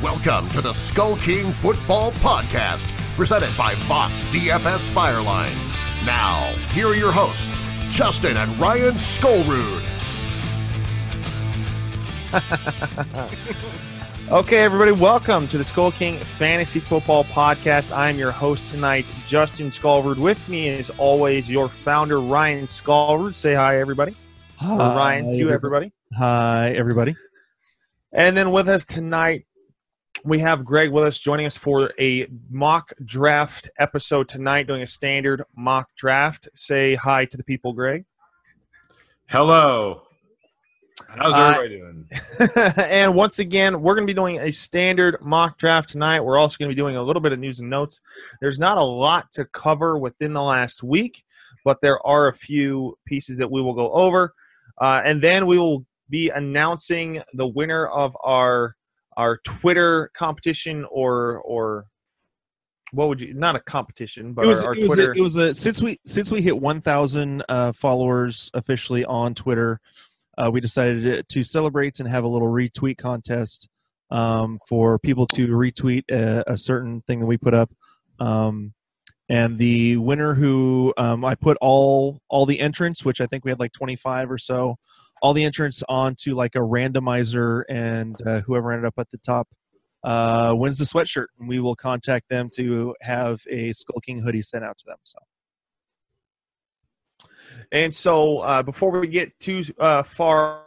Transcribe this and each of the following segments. Welcome to the Skull King Football Podcast, presented by Vox DFS Firelines. Now, here are your hosts, Justin and Ryan Skollrude. Okay, everybody, welcome to the Skull King Fantasy Football Podcast. I'm your host tonight, Justin Skollrude. With me, as always, your founder, Ryan Skollrude. Say hi, everybody. Hi, Ryan, to everybody. Hi, everybody. And then with us tonight, we have Greg with us, joining us for a mock draft episode tonight, doing a standard mock draft. Say hi to the people, Greg. Hello. How's everybody doing? And once again, we're going to be doing a standard mock draft tonight. We're also going to be doing a little bit of news and notes. There's not a lot to cover within the last week, but there are a few pieces that we will go over. And then we will be announcing the winner of our Twitter competition, or what would you – not a competition, but our Twitter. It was a – since we hit 1,000 followers officially on Twitter – we decided to celebrate and have a little retweet contest for people to retweet a certain thing that we put up. And the winner who I put all the entrants, which I think we had like 25 or so, all the entrants onto like a randomizer, and whoever ended up at the top wins the sweatshirt. And we will contact them to have a Skull King hoodie sent out to them. So. And so before we get too far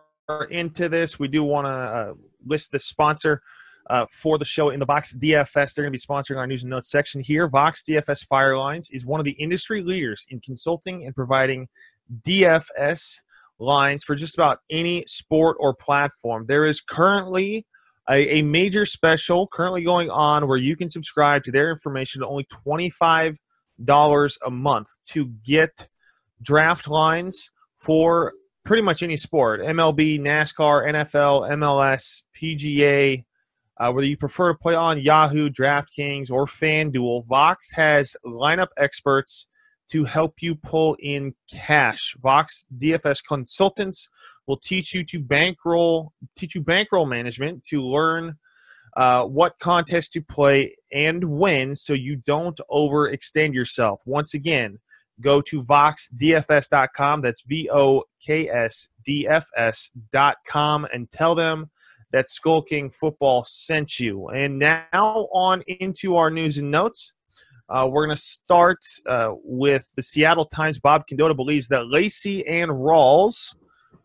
into this, we do want to list the sponsor for the show in the Vox DFS. They're going to be sponsoring our news and notes section here. Vox DFS Firelines is one of the industry leaders in consulting and providing DFS lines for just about any sport or platform. There is currently a major special currently going on where you can subscribe to their information at only $25 a month to get draft lines for pretty much any sport: MLB, NASCAR, NFL, MLS, PGA. Whether you prefer to play on Yahoo, DraftKings, or FanDuel, Vox has lineup experts to help you pull in cash. Vox DFS consultants will teach you bankroll management to learn what contest to play and when, so you don't overextend yourself. Once again, go to voxdfs.com, that's voksdfs.com, and tell them that Skull King Football sent you. And now on into our news and notes. We're going to start with the Seattle Times. Bob Condotta believes that Lacey and Rawls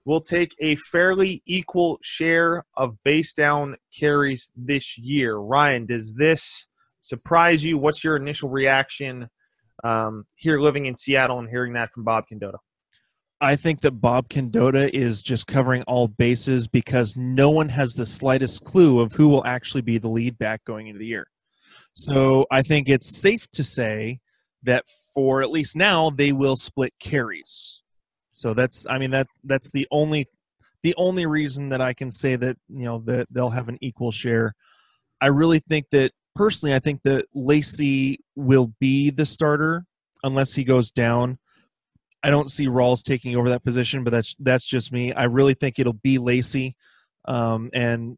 will take a fairly equal share of base down carries this year. Ryan, does this surprise you? What's your initial reaction here living in Seattle and hearing that from Bob Condotta? I think that Bob Condotta is just covering all bases because no one has the slightest clue of who will actually be the lead back going into the year. So I think it's safe to say that for at least now they will split carries. So that's the only reason that I can say that, you know, that they'll have an equal share. I really think that personally, I think that Lacey will be the starter unless he goes down. I don't see Rawls taking over that position, but that's just me. I really think it'll be Lacey, and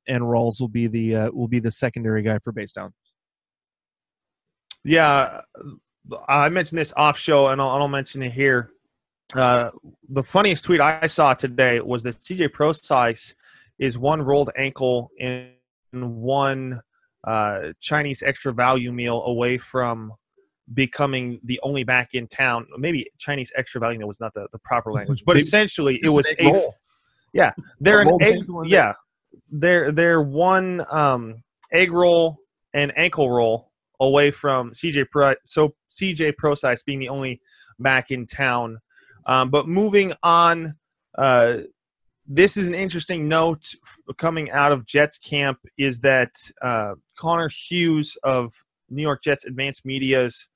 Rawls will be the secondary guy for base down. Yeah, I mentioned this off show, and I'll mention it here. The funniest tweet I saw today was that CJ Prosise is one rolled ankle and one Chinese extra value meal away from becoming the only back in town. Maybe Chinese extra value meal was not the proper language, but essentially it was a yeah. They're an egg, yeah. They're one egg roll and ankle roll away from CJ Prosise being the only back in town. But moving on this is an interesting note coming out of Jets camp is that Connor Hughes of New York Jets Advanced Media's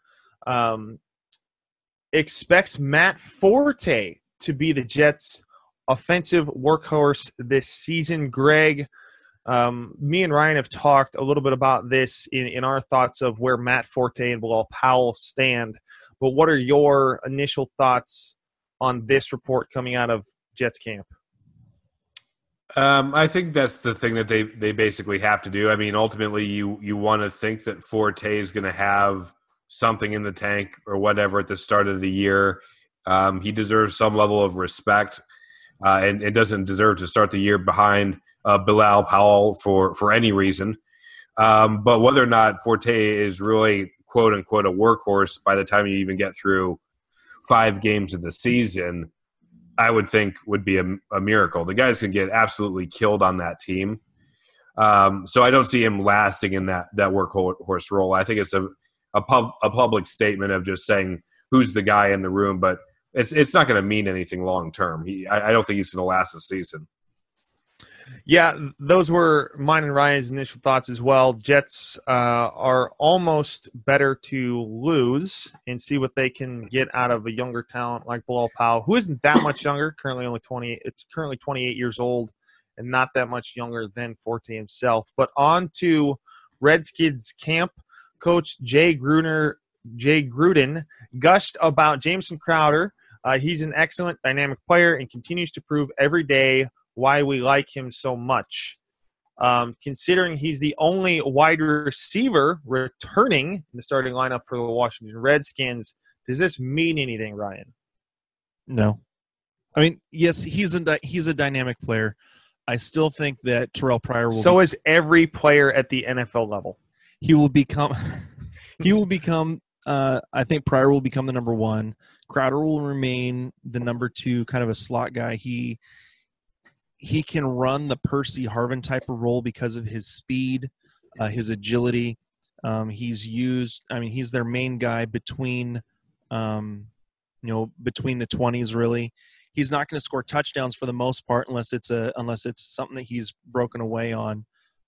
expects Matt Forte to be the Jets' offensive workhorse this season. Greg, me and Ryan have talked a little bit about this in our thoughts of where Matt Forte and Bilal Powell stand. But what are your initial thoughts on this report coming out of Jets camp? I think that's the thing that they basically have to do. I mean, ultimately, you want to think that Forte is going to have something in the tank or whatever at the start of the year. He deserves some level of respect, and it doesn't deserve to start the year behind Bilal Powell for any reason. But whether or not Forte is really, quote unquote, a workhorse by the time you even get through 5 games of the season, I would think would be a miracle. The guys can get absolutely killed on that team. So I don't see him lasting in that workhorse role. I think it's a public statement of just saying who's the guy in the room, but it's not going to mean anything long-term. I don't think he's going to last the season. Yeah, those were mine and Ryan's initial thoughts as well. Jets are almost better to lose and see what they can get out of a younger talent like Bilal Powell, who isn't that much younger, currently 28 years old and not that much younger than Forte himself. But on to Redskins camp. Coach Jay Gruden gushed about Jameson Crowder. He's an excellent dynamic player and continues to prove every day why we like him so much. Considering he's the only wide receiver returning in the starting lineup for the Washington Redskins, does this mean anything, Ryan? No. I mean, yes, he's a dynamic player. I still think that Terrell Pryor will So is every player at the NFL level. I think Pryor will become the number 1. Crowder will remain the number 2, kind of a slot guy. He can run the Percy Harvin type of role because of his speed, his agility. He's their main guy between the 20s, really. He's not going to score touchdowns for the most part unless it's something that he's broken away on,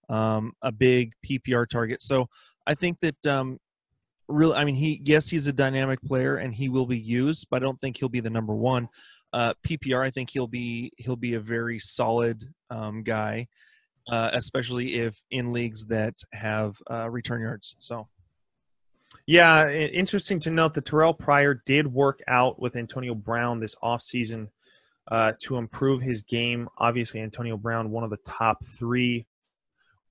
a big PPR target. So I think that he's a dynamic player and he will be used, but I don't think he'll be the number 1. PPR, I think he'll be a very solid guy, especially if in leagues that have return yards. So, yeah, interesting to note that Terrell Pryor did work out with Antonio Brown this offseason to improve his game. Obviously, Antonio Brown, one of the top 3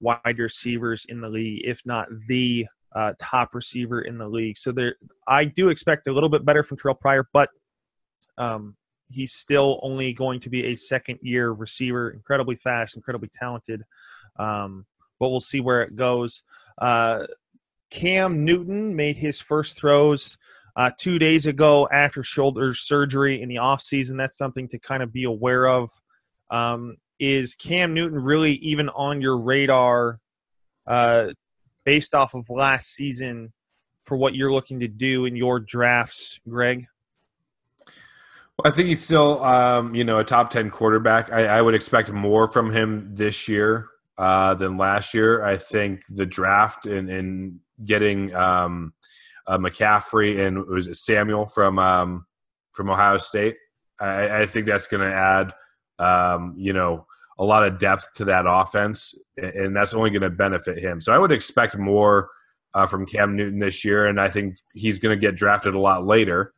wide receivers in the league, if not the top receiver in the league. So I do expect a little bit better from Terrell Pryor, but he's still only going to be a second-year receiver, incredibly fast, incredibly talented. But we'll see where it goes. Cam Newton made his first throws 2 days ago after shoulder surgery in the offseason. That's something to kind of be aware of. Is Cam Newton really even on your radar based off of last season for what you're looking to do in your drafts, Greg? I think he's still, a top 10 quarterback. I would expect more from him this year than last year. I think the draft and getting McCaffrey and was it Samuel from Ohio State, I think that's going to add, a lot of depth to that offense, and that's only going to benefit him. So I would expect more from Cam Newton this year, and I think he's going to get drafted a lot later.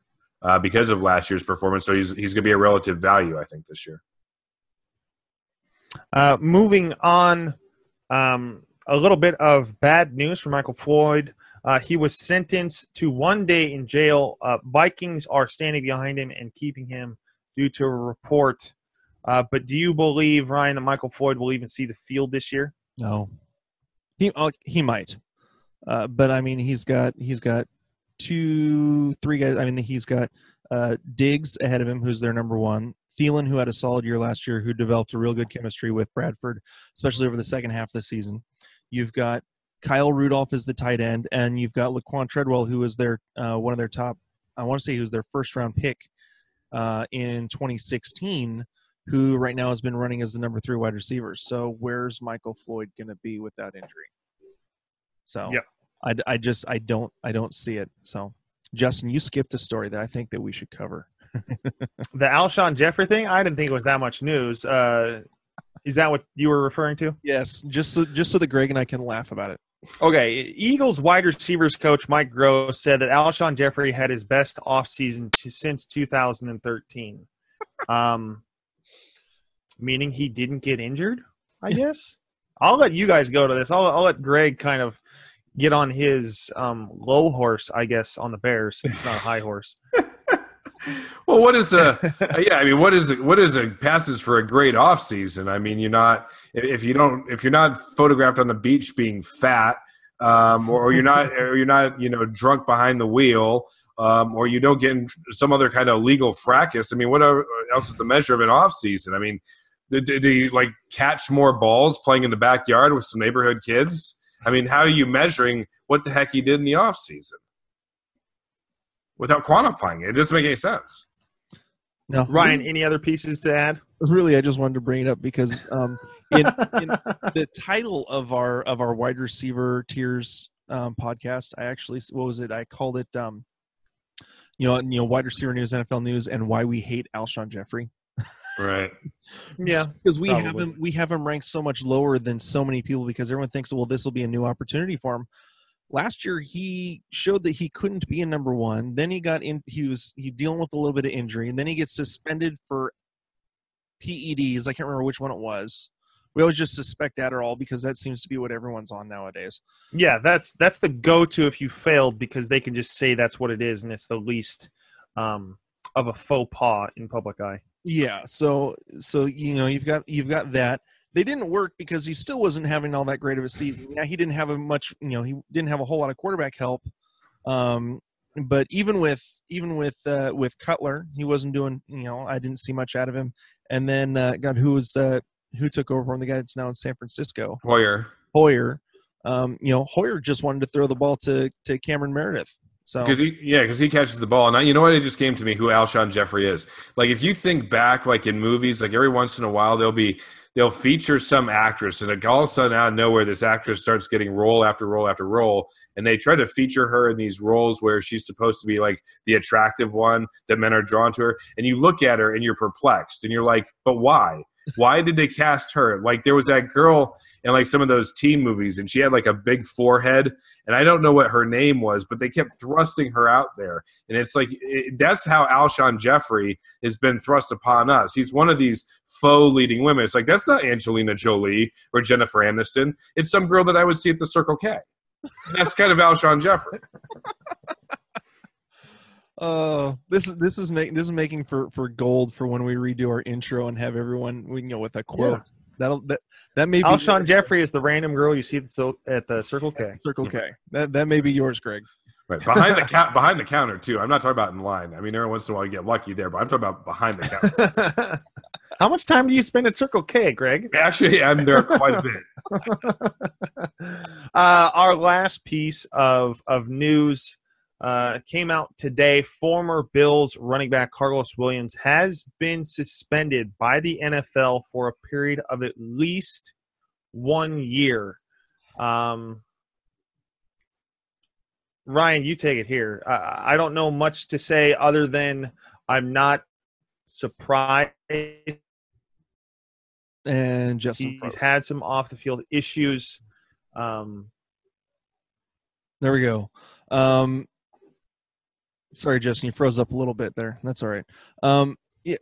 Because of last year's performance, so he's going to be a relative value, I think, this year. Moving on, a little bit of bad news for Michael Floyd. He was sentenced to 1 day in jail. Vikings are standing behind him and keeping him due to a report. But do you believe, Ryan, that Michael Floyd will even see the field this year? No, he might, but I mean he's got 2, 3 guys. I mean, he's got Diggs ahead of him, who's their number 1. Thielen, who had a solid year last year, who developed a real good chemistry with Bradford, especially over the second half of the season. You've got Kyle Rudolph as the tight end, and you've got Laquan Treadwell, who was their one of their top. I want to say he was their first round pick in 2016, who right now has been running as the number 3 wide receiver. So where's Michael Floyd going to be without injury? So yeah, I just don't see it. So Justin, you skipped a story that I think that we should cover. The Alshon Jeffery thing, I didn't think it was that much news. Is that what you were referring to? Yes, just so that Greg and I can laugh about it. Okay, Eagles wide receivers coach Mike Gross said that Alshon Jeffery had his best offseason since 2013. Meaning he didn't get injured, I guess? I'll let you guys go to this. I'll let Greg kind of get on his low horse, I guess, on the Bears. It's not a high horse. Well, what is a yeah? I mean, what is a passes for a great off season? I mean, if you're not photographed on the beach being fat, or you're not drunk behind the wheel, or you don't get in some other kind of legal fracas. I mean, whatever else is the measure of an off season? I mean, do you like catch more balls playing in the backyard with some neighborhood kids? I mean, how are you measuring what the heck he did in the off season? Without quantifying it, it doesn't make any sense. No, Ryan, any other pieces to add? Really, I just wanted to bring it up because in the title of our wide receiver tiers podcast, I actually I called it, wide receiver news, NFL news, and why we hate Alshon Jeffrey. Right. Yeah, because we have him ranked so much lower than so many people because everyone thinks, well, this will be a new opportunity for him. Last year, he showed that he couldn't be a number one. Then he got in. He was dealing with a little bit of injury, and then he gets suspended for PEDs. I can't remember which one it was. We always just suspect Adderall because that seems to be what everyone's on nowadays. Yeah, that's the go-to if you failed because they can just say that's what it is, and it's the least of a faux pas in public eye. Yeah. So you've got that. They didn't work because he still wasn't having all that great of a season. Yeah, he didn't have a whole lot of quarterback help. But even with Cutler, he wasn't doing. I didn't see much out of him. And then who took over from the guy that's now in San Francisco? Hoyer. Hoyer just wanted to throw the ball to Cameron Meredith. So because he catches the ball, and you know what? It just came to me who Alshon Jeffrey is. Like if you think back, like in movies, like every once in a while they'll feature some actress, and all of a sudden out of nowhere, this actress starts getting role after role after role, and they try to feature her in these roles where she's supposed to be like the attractive one that men are drawn to her, and you look at her and you're perplexed, and you're like, but why? Why did they cast her? Like there was that girl in like some of those teen movies and she had like a big forehead and I don't know what her name was, but they kept thrusting her out there. And it's like, that's how Alshon Jeffrey has been thrust upon us. He's one of these faux leading women. It's like, that's not Angelina Jolie or Jennifer Aniston. It's some girl that I would see at the Circle K. And that's kind of Alshon Jeffrey. This is making for gold for when we redo our intro and have everyone with a quote. Yeah. That may be Alshon Jeffrey is the random girl you see at the Circle K. Circle K. That may be yours, Greg. Right behind the counter too. I'm not talking about in line. I mean, every once in a while you get lucky there, but I'm talking about behind the counter. How much time do you spend at Circle K, Greg? Actually, I'm there quite a bit. Our last piece of news. Came out today. Former Bills running back Karlos Williams has been suspended by the NFL for a period of at least 1 year. Ryan, you take it here. I don't know much to say other than I'm not surprised. And Justin, he's had some off the field issues. There we go. Sorry, Justin, you froze up a little bit there. That's all right.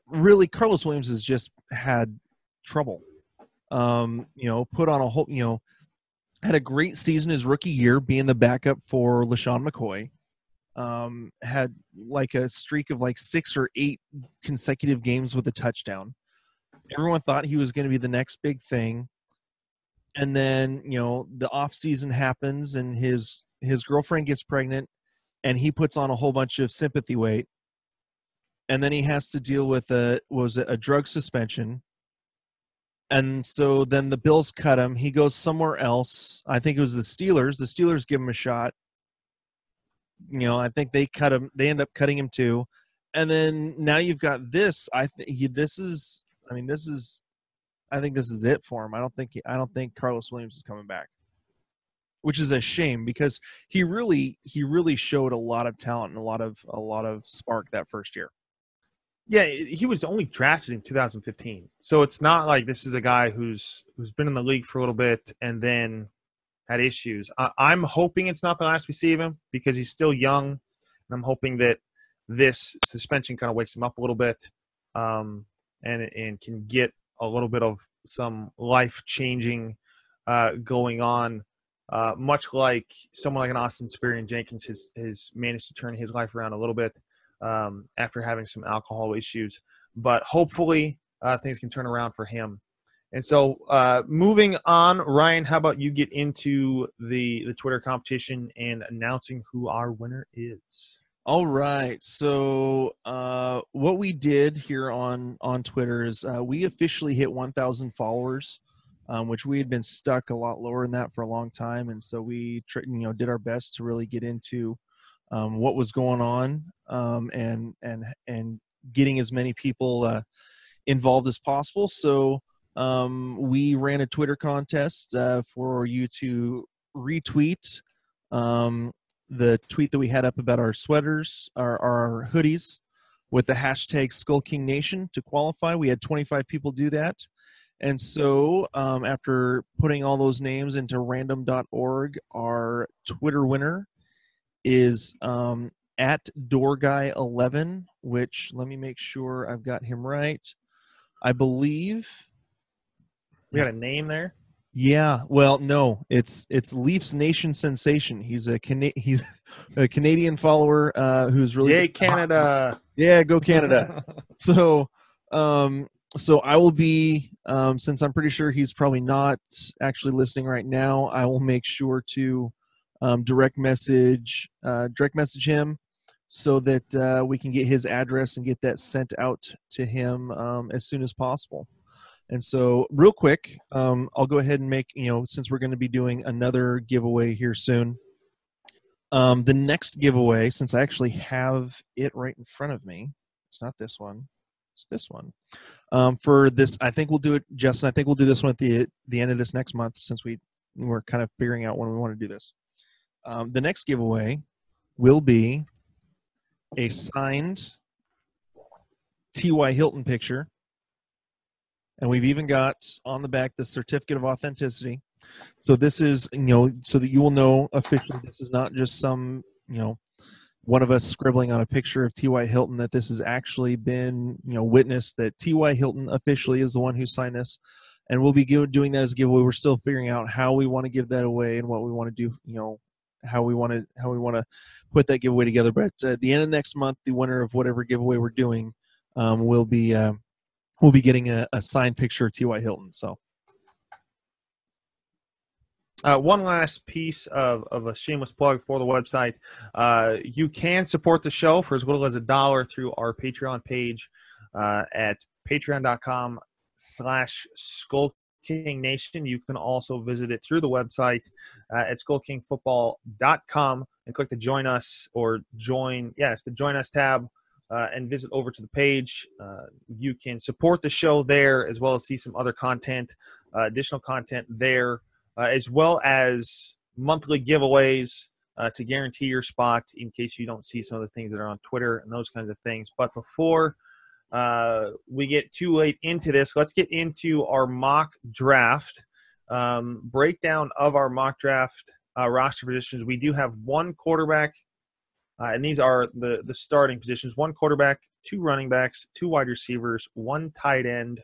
Really, Karlos Williams has just had trouble. Put on a whole, had a great season his rookie year being the backup for LeSean McCoy. Had like a streak of like 6 or 8 consecutive games with a touchdown. Everyone thought he was going to be the next big thing. And then, the offseason happens and his girlfriend gets pregnant. And he puts on a whole bunch of sympathy weight, and then he has to deal with a drug suspension. And so then the Bills cut him. He goes somewhere else. I think it was the Steelers. The Steelers give him a shot. I think they cut him. They end up cutting him too. And then now you've got this. I think this is I mean, this is, I think this is it for him. I don't think Karlos Williams is coming back, which is a shame because he really showed a lot of talent and a lot of spark that first year. Yeah, he was only drafted in 2015, so it's not like this is a guy who's been in the league for a little bit and then had issues. I'm hoping it's not the last we see of him because he's still young, and I'm hoping that this suspension kind of wakes him up a little bit, and can get a little bit of some life-changing going on. Much like someone like an Austin Seferian-Jenkins has managed to turn his life around a little bit after having some alcohol issues. But hopefully things can turn around for him. And so moving on, Ryan, how about you get into the Twitter competition and announcing who our winner is? All right. So what we did here on Twitter is we officially hit 1,000 followers, which we had been stuck a lot lower than that for a long time. And so we did our best to really get into what was going on and getting as many people involved as possible. So we ran a Twitter contest for you to retweet the tweet that we had up about our sweaters, our hoodies, with the hashtag SkullKingNation to qualify. We had 25 people do that. And so after putting all those names into random.org, our Twitter winner is at DoorGuy11, which let me make sure I've got him right. I believe. We got a name there? Yeah, well, no, it's Leafs Nation Sensation. He's a Canadian follower who's really Yay Canada. Yeah, go Canada. So I will be since I'm pretty sure he's probably not actually listening right now, I will make sure to direct message him so that we can get his address and get that sent out to him as soon as possible. And so real quick, I'll go ahead and make, since we're going to be doing another giveaway here soon, the next giveaway, since I actually have it right in front of me, it's not this one, it's this one. For this, I think we'll do it, Justin, I think we'll do this one at the end of this next month since we're kind of figuring out when we want to do this. The next giveaway will be a signed T.Y. Hilton picture. And we've even got on the back the certificate of authenticity. So this is, so that you will know officially this is not just some, one of us scribbling on a picture of T.Y. Hilton, that this has actually been, witnessed, that T.Y. Hilton officially is the one who signed this. And we'll be doing that as a giveaway. We're still figuring out how we want to give that away and what we want to do, how we want to put that giveaway together. But at the end of next month, the winner of whatever giveaway we're doing will be we'll be getting a signed picture of T.Y. Hilton. So, one last piece of a shameless plug for the website. You can support the show for as little as $1 through our Patreon page at patreon.com/SkullKingNation. You can also visit it through the website at SkullKingFootball.com and click the Join Us the Join Us tab. And visit over to the page. You can support the show there as well as see some other content, additional content there, as well as monthly giveaways to guarantee your spot in case you don't see some of the things that are on Twitter and those kinds of things. But before we get too late into this, let's get into our mock draft. Breakdown of our mock draft roster positions. We do have one quarterback. And these are the starting positions: one quarterback, two running backs, two wide receivers, one tight end,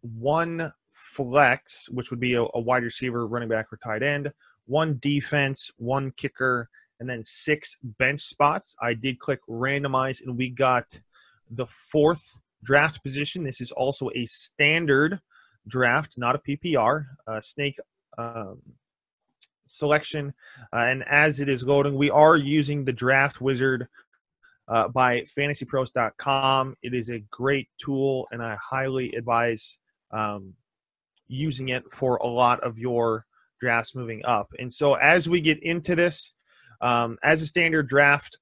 one flex, which would be a wide receiver, running back, or tight end, one defense, one kicker, and then 6 bench spots. I did click randomize, and we got the 4th draft position. This is also a standard draft, not a PPR. Snake selection, and as it is loading, we are using the Draft Wizard by fantasypros.com. It is a great tool, and I highly advise using it for a lot of your drafts moving up. And so as we get into this, as a standard draft,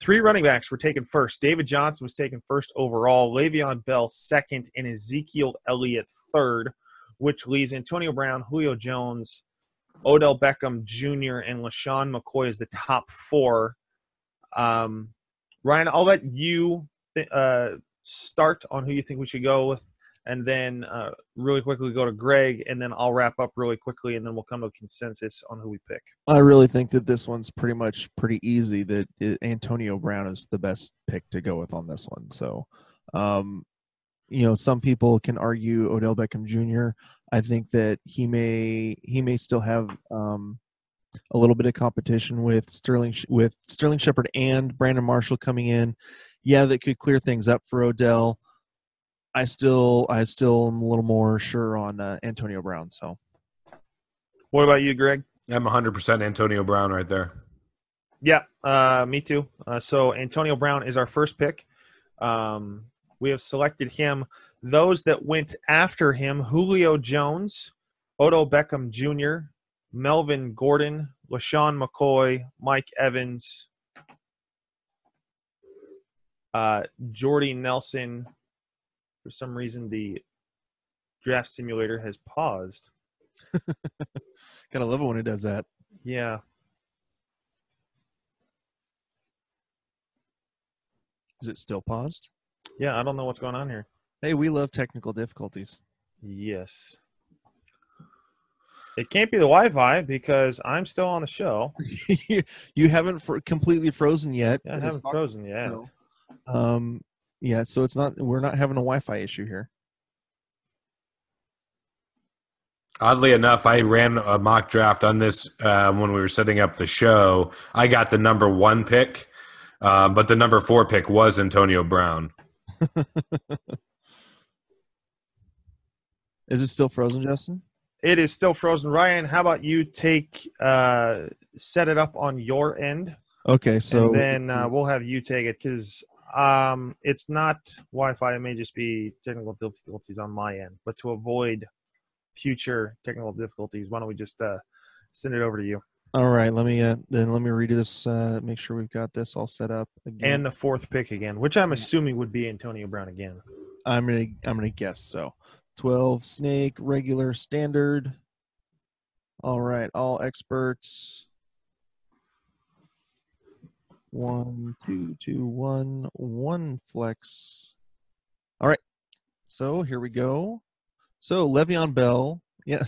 Three running backs were taken first. David Johnson was taken first overall, Le'Veon Bell second, and Ezekiel Elliott third, which leaves Antonio Brown, Julio Jones, Odell Beckham Jr., and LeSean McCoy as the top four. Ryan, I'll let you start on who you think we should go with, and then really quickly go to Greg, and then I'll wrap up really quickly, and then we'll come to a consensus on who we pick. I really think that this one's pretty easy, that Antonio Brown is the best pick to go with on this one. So, you know, some people can argue Odell Beckham Jr. I think that he may still have a little bit of competition with Sterling Shepard and Brandon Marshall coming in. Yeah, that could clear things up for Odell. I still am a little more sure on Antonio Brown. So, what about you, Greg? I'm 100% Antonio Brown right there. Yeah, me too. So Antonio Brown is our first pick. We have selected him. Those that went after him: Julio Jones, Odell Beckham Jr., Melvin Gordon, LeSean McCoy, Mike Evans, Jordy Nelson. For some reason, the draft simulator has paused. Gotta love it when it does that. Yeah. Is it still paused? Yeah, I don't know what's going on here. Hey, we love technical difficulties. Yes. It can't be the Wi-Fi because I'm still on the show. You haven't completely frozen yet. Yeah, I haven't frozen yet. No. Yeah, so it's not. We're not having a Wi-Fi issue here. Oddly enough, I ran a mock draft on this when we were setting up the show. I got the number one pick, but the number four pick was Antonio Brown. Is it still frozen, Justin? It is still frozen. Ryan, how about you set it up on your end? Okay, so and then we'll have you take it because it's not Wi-Fi. It may just be technical difficulties on my end. But to avoid future technical difficulties, why don't we just send it over to you? All right. Let me redo this. Make sure we've got this all set up again. And the fourth pick again, which I'm assuming would be Antonio Brown again. I'm gonna guess so. 12 snake, regular, standard. All right, all experts. 1, 2, 2, 1, 1 flex. All right. So here we go. So Le'Veon Bell. Yeah.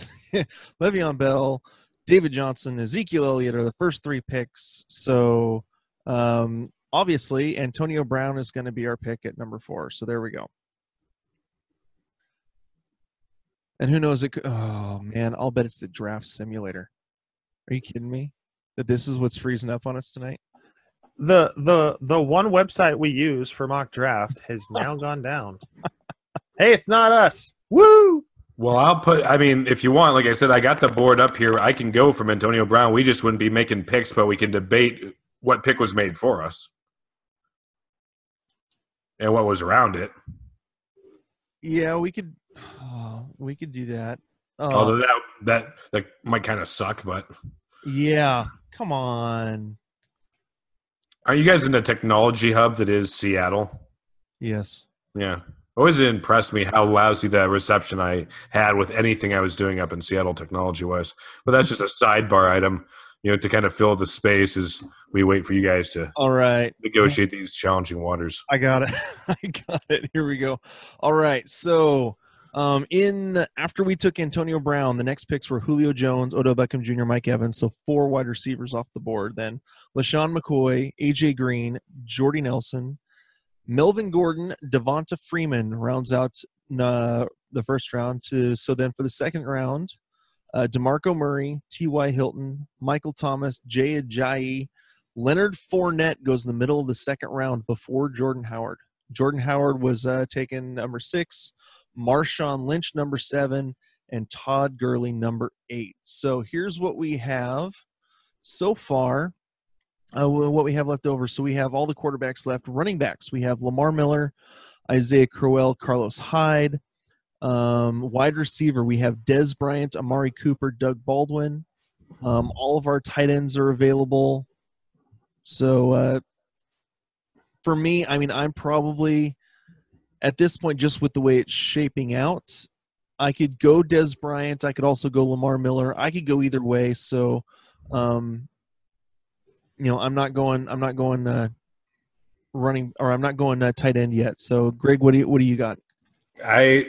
Le'Veon Bell, David Johnson, Ezekiel Elliott are the first three picks. So obviously Antonio Brown is going to be our pick at number four. So there we go. And who knows? Oh man, I'll bet it's the draft simulator. Are you kidding me? That this is what's freezing up on us tonight? The one website we use for mock draft has now gone down. Hey, it's not us. Woo! Well, if you want, like I said, I got the board up here. I can go from Antonio Brown. We just wouldn't be making picks, but we can debate what pick was made for us and what was around it. Yeah, we could do that. Although that might kind of suck, but yeah, come on. Are you guys in the technology hub that is Seattle? Yes. Yeah. Always impressed me how lousy the reception I had with anything I was doing up in Seattle technology-wise. But that's just a sidebar item, you know, to kind of fill the space as we wait for you guys to negotiate these challenging waters. I got it. Here we go. All right. So after we took Antonio Brown, the next picks were Julio Jones, Odell Beckham Jr., Mike Evans, so four wide receivers off the board. Then LeSean McCoy, A.J. Green, Jordy Nelson, Melvin Gordon, Devonta Freeman rounds out the first round. So then for the second round, DeMarco Murray, T.Y. Hilton, Michael Thomas, Jay Ajayi, Leonard Fournette goes in the middle of the second round before Jordan Howard. Jordan Howard was taken number 6. Marshawn Lynch, number 7, and Todd Gurley, number 8. So here's what we have so far, what we have left over. So we have all the quarterbacks left. Running backs, we have Lamar Miller, Isaiah Crowell, Carlos Hyde. Wide receiver, we have Dez Bryant, Amari Cooper, Doug Baldwin. All of our tight ends are available. So for me, I mean, I'm probably at this point, just with the way it's shaping out, I could go Dez Bryant. I could also go Lamar Miller. I could go either way. So, you know, I'm not going running, or I'm not going tight end yet. So, Greg, what do you got? I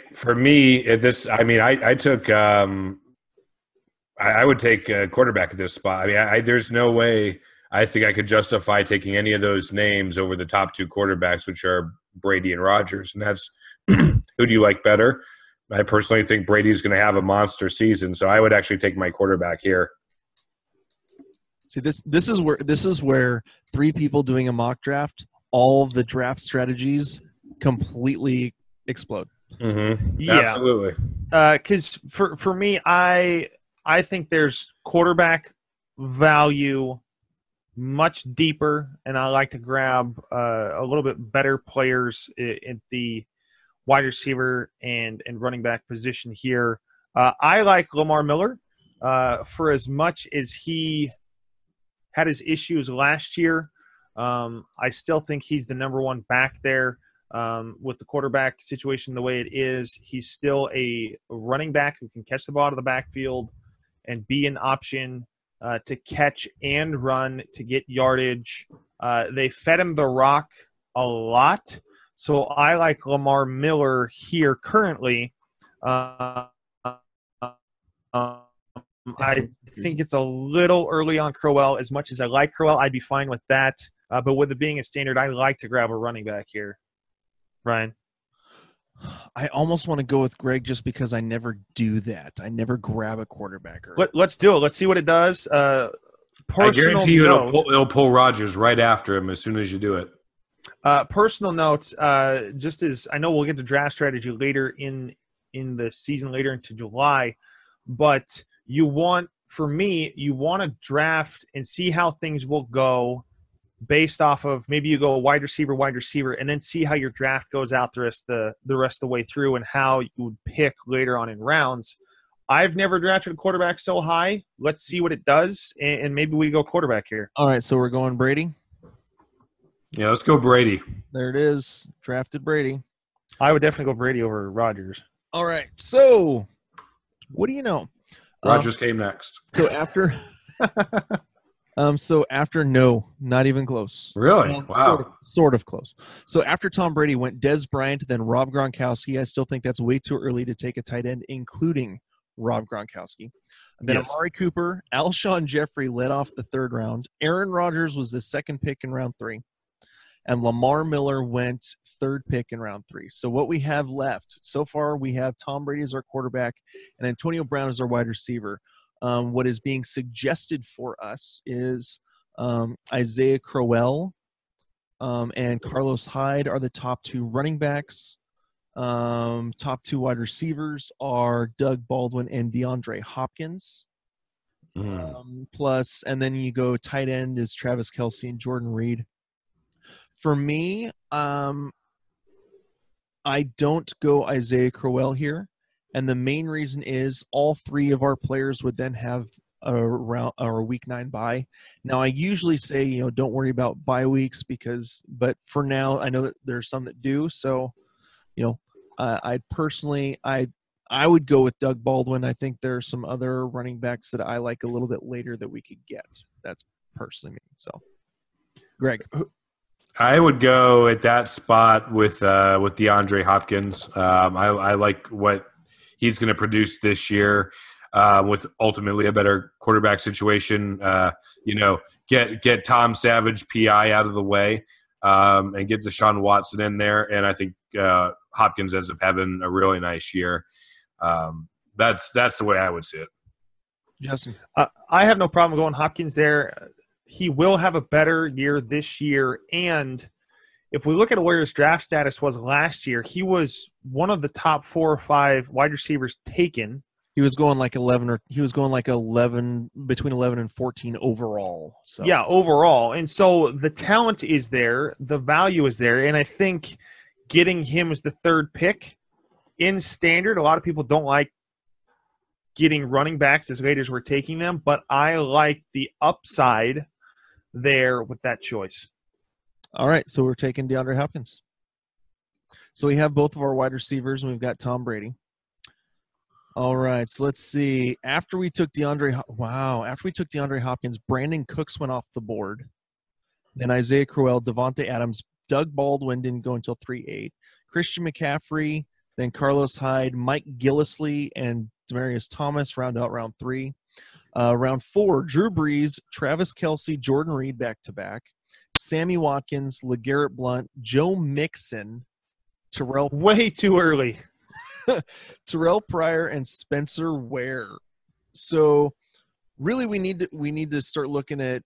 would take a quarterback at this spot. I mean, there's no way I think I could justify taking any of those names over the top two quarterbacks, which are Brady and Rodgers. And that's who do you like better? I personally think Brady's going to have a monster season, so I would actually take my quarterback here. See, this is where three people doing a mock draft, all of the draft strategies completely explode. Mm-hmm. Yeah. Absolutely. Because for me, I think there's quarterback value much deeper, and I like to grab a little bit better players at the wide receiver and running back position here. I like Lamar Miller for as much as he had his issues last year. I still think he's the number one back there. With the quarterback situation the way it is, he's still a running back who can catch the ball out of the backfield and be an option to catch and run to get yardage. They fed him the rock a lot, so I like Lamar Miller here currently. I think it's a little early on Crowell. As much as I like Crowell, I'd be fine with that. But with it being a standard, I like to grab a running back here. Ryan? I almost want to go with Greg just because I never do that. I never grab a quarterback. Let's do it. Let's see what it does. I guarantee you it'll pull Rodgers right after him as soon as you do it. Personal note, just as I know we'll get to draft strategy later in the season, later into July, but you want to draft and see how things will go based off of maybe you go wide receiver, and then see how your draft goes out the rest of the way through and how you would pick later on in rounds. I've never drafted a quarterback so high. Let's see what it does, and maybe we go quarterback here. All right, so we're going Brady? Yeah, let's go Brady. There it is, drafted Brady. I would definitely go Brady over Rodgers. All right, so what do you know? Rodgers came next. So after – no, not even close. Really? Wow. Sort of close. So after Tom Brady went Dez Bryant, then Rob Gronkowski. I still think that's way too early to take a tight end, including Rob Gronkowski. And then Amari Cooper, Alshon Jeffery led off the third round. Aaron Rodgers was the second pick in round three. And Lamar Miller went third pick in round three. So what we have left, so far we have Tom Brady as our quarterback and Antonio Brown as our wide receiver. What is being suggested for us is Isaiah Crowell and Carlos Hyde are the top two running backs. Top two wide receivers are Doug Baldwin and DeAndre Hopkins. Plus, and then you go tight end is Travis Kelce and Jordan Reed. For me, I don't go Isaiah Crowell here. And the main reason is all three of our players would then have a week 9 bye. Now, I usually say, don't worry about bye weeks but for now, I know that there's some that do. So, I would go with Doug Baldwin. I think there are some other running backs that I like a little bit later that we could get. That's personally me. So, Greg. I would go at that spot with DeAndre Hopkins. I like what he's going to produce this year with ultimately a better quarterback situation. Get Tom Savage PI out of the way and get Deshaun Watson in there. And I think Hopkins ends up having a really nice year. That's the way I would see it. Justin, I have no problem going Hopkins there. He will have a better year this year. And if we look at where his draft status was last year, he was one of the top 4 or 5 wide receivers taken. He was going like 11 and 14 overall. So. Yeah, overall. And so the talent is there, the value is there, and I think getting him as the third pick in standard, a lot of people don't like getting running backs as late as we're taking them, but I like the upside there with that choice. All right, so we're taking DeAndre Hopkins. So we have both of our wide receivers, and we've got Tom Brady. All right, so let's see. After we took DeAndre Hopkins, Brandon Cooks went off the board. Then Isaiah Crowell, Devontae Adams, Doug Baldwin didn't go until 3-8. Christian McCaffrey, then Carlos Hyde, Mike Gillislee, and Demaryius Thomas round out round 3. Round 4, Drew Brees, Travis Kelce, Jordan Reed back-to-back, Sammy Watkins, LeGarrette Blount, Joe Mixon, Terrell Pryor. Way too early. Terrell Pryor and Spencer Ware. So really we need to start looking at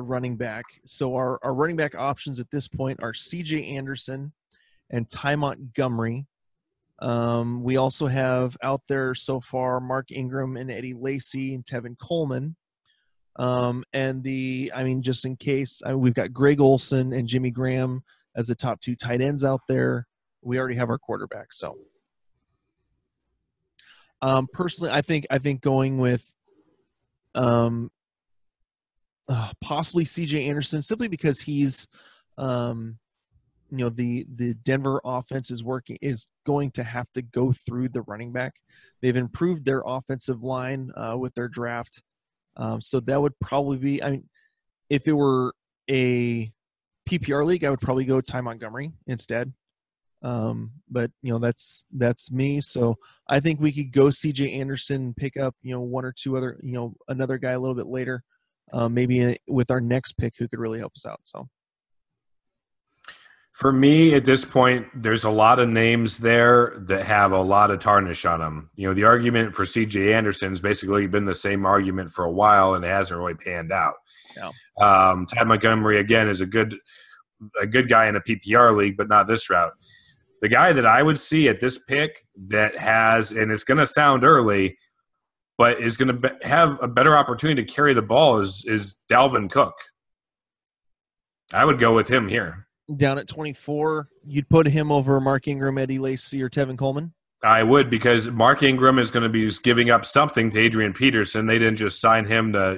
running back. So our running back options at this point are CJ Anderson and Ty Montgomery. We also have out there so far Mark Ingram and Eddie Lacy and Tevin Coleman. We've got Greg Olsen and Jimmy Graham as the top 2 tight ends out there. We already have our quarterback. So personally, I think going with possibly CJ Anderson, simply because he's the Denver offense is going to have to go through the running back. They've improved their offensive line with their draft. So that would probably be, if it were a PPR league, I would probably go Ty Montgomery instead. That's me. So I think we could go CJ Anderson and pick up, one or two other, another guy a little bit later, maybe with our next pick who could really help us out. So for me at this point, there's a lot of names there that have a lot of tarnish on them. The argument for CJ Anderson's basically been the same argument for a while, and it hasn't really panned out. No. Ty Montgomery again is a good guy in a PPR league, but not this route. The guy that I would see at this pick that has, and it's going to sound early, but is going to have a better opportunity to carry the ball is Dalvin Cook. I would go with him here. Down at 24, you'd put him over Mark Ingram, Eddie Lacy, or Tevin Coleman? I would, because Mark Ingram is going to be giving up something to Adrian Peterson. They didn't just sign him to,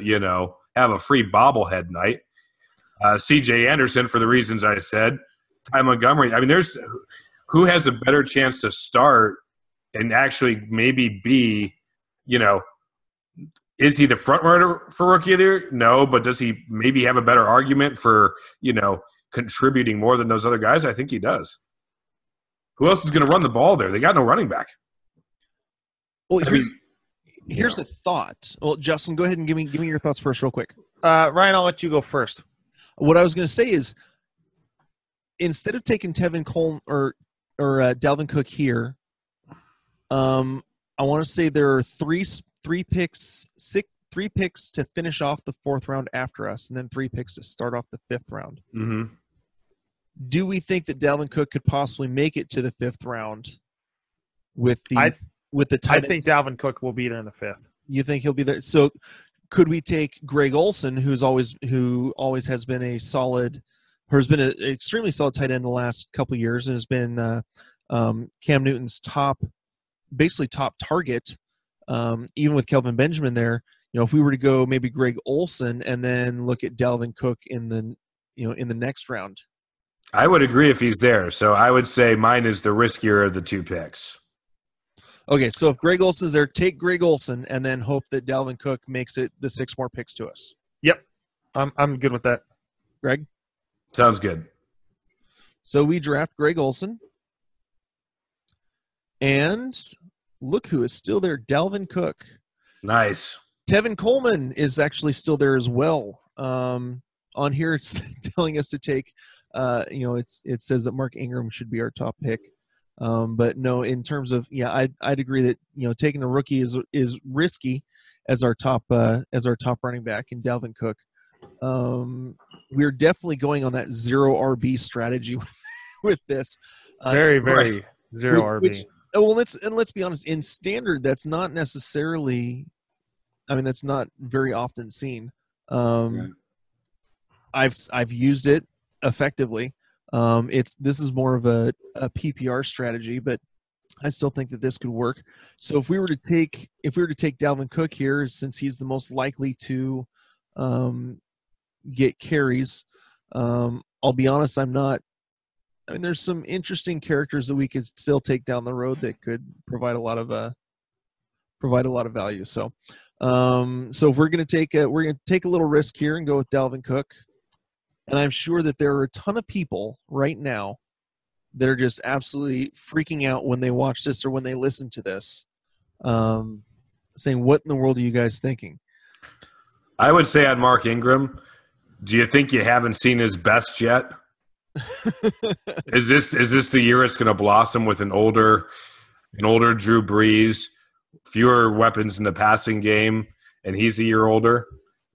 have a free bobblehead night. C.J. Anderson, for the reasons I said. Ty Montgomery. Who has a better chance to start and actually maybe be, is he the front runner for rookie of the year? No, but does he maybe have a better argument for, contributing more than those other guys? I think he does. Who else is going to run the ball there? They got no running back. Well, here's a thought. Well, Justin, go ahead and give me your thoughts first real quick. Ryan, I'll let you go first. What I was going to say is, instead of taking Tevin Coleman or Dalvin Cook here, I want to say there are three picks to finish off the 4th round after us, and then 3 picks to start off the 5th round. Mm-hmm. Do we think that Dalvin Cook could possibly make it to the 5th round with the tight end? I think Dalvin Cook will be there in the 5th. You think he'll be there? So could we take Greg Olsen, who always has been a solid? Who's been an extremely solid tight end the last couple of years and has been Cam Newton's top target, even with Kelvin Benjamin there. If we were to go maybe Greg Olsen and then look at Dalvin Cook in the next round. I would agree if he's there. So I would say mine is the riskier of the 2 picks. Okay, so if Greg Olsen's there, take Greg Olsen and then hope that Dalvin Cook makes it the 6 more picks to us. Yep, I'm good with that. Greg? Sounds good. So we draft Greg Olsen. And look who is still there, Dalvin Cook. Nice. Tevin Coleman is actually still there as well. On here it's telling us to take, it says that Mark Ingram should be our top pick. But no, in terms of, I'd agree that, taking a rookie is risky as our top running back in Dalvin Cook. We're definitely going on that zero RB strategy with this. Very, very zero RB. Let's be honest. In standard, that's not necessarily. That's not very often seen. I've used it effectively. This is more of a PPR strategy, but I still think that this could work. So if we were to take Dalvin Cook here, since he's the most likely to get carries, I'll be honest, I'm not. I mean, there's some interesting characters that we could still take down the road that could provide a lot of value. So, so if we're going to take a little risk here and go with Dalvin Cook, and I'm sure that there are a ton of people right now that are just absolutely freaking out when they watch this or when they listen to this, saying, "What in the world are you guys thinking?" I would say on Mark Ingram, do you think you haven't seen his best yet? Is this the year it's going to blossom with an older Drew Brees, fewer weapons in the passing game, and he's a year older?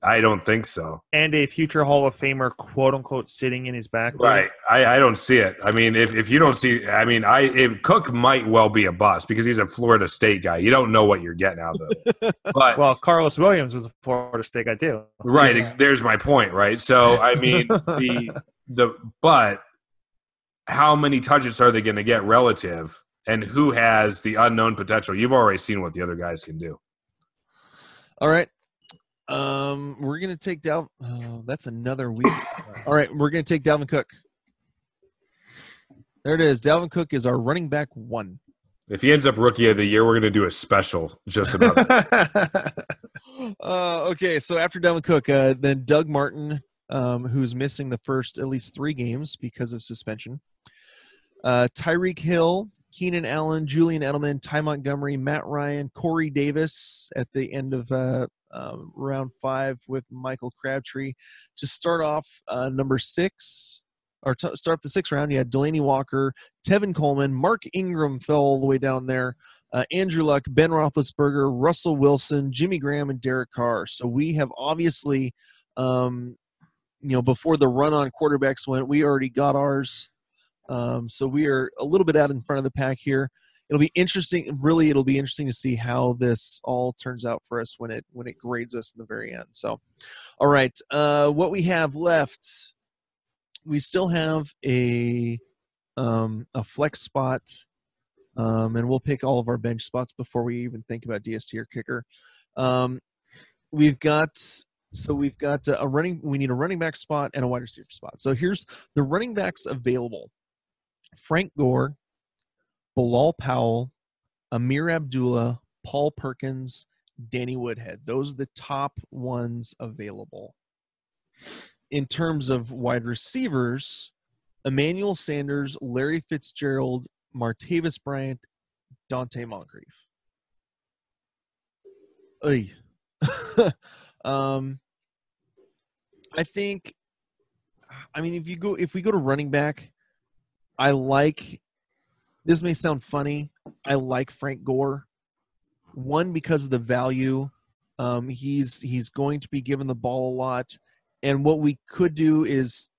I don't think so. And a future Hall of Famer, quote unquote, sitting in his back. Right. I don't see it. I mean, if you don't see, I mean, if Cook might well be a bust because he's a Florida State guy. You don't know what you're getting out of it. But well, Karlos Williams was a Florida State guy too. Right. Yeah. There's my point. Right. So I mean, but how many touches are they going to get relative, and who has the unknown potential? You've already seen what the other guys can do. All right. We're going to take Dalvin. Oh, that's another week. All right, we're going to take Dalvin Cook. There it is. Dalvin Cook is our running back one. If he ends up rookie of the year, we're going to do a special just about that. Okay, so after Dalvin Cook, then Doug Martin, who's missing the first at least 3 games because of suspension. Tyreek Hill, Keenan Allen, Julian Edelman, Ty Montgomery, Matt Ryan, Corey Davis at the end of round 5 with Michael Crabtree. To start off number 6, or start off the 6th round, you had Delaney Walker, Tevin Coleman, Mark Ingram fell all the way down there, Andrew Luck, Ben Roethlisberger, Russell Wilson, Jimmy Graham, and Derek Carr. So we have obviously, before the run on quarterbacks went, we already got ours. So we are a little bit out in front of the pack here. It'll be interesting. Really, it'll be interesting to see how this all turns out for us when it grades us in the very end. So, all right, what we have left, we still have a flex spot, and we'll pick all of our bench spots before we even think about DST or kicker. We've got a running. We need a running back spot and a wide receiver spot. So here's the running backs available: Frank Gore, Bilal Powell, Amir Abdullah, Paul Perkins, Danny Woodhead. Those are the top ones available. In terms of wide receivers, Emmanuel Sanders, Larry Fitzgerald, Martavis Bryant, Dante Moncrief. If we go to running back, I like. This may sound funny. I like Frank Gore. One, because of the value. He's going to be given the ball a lot. And what we could do is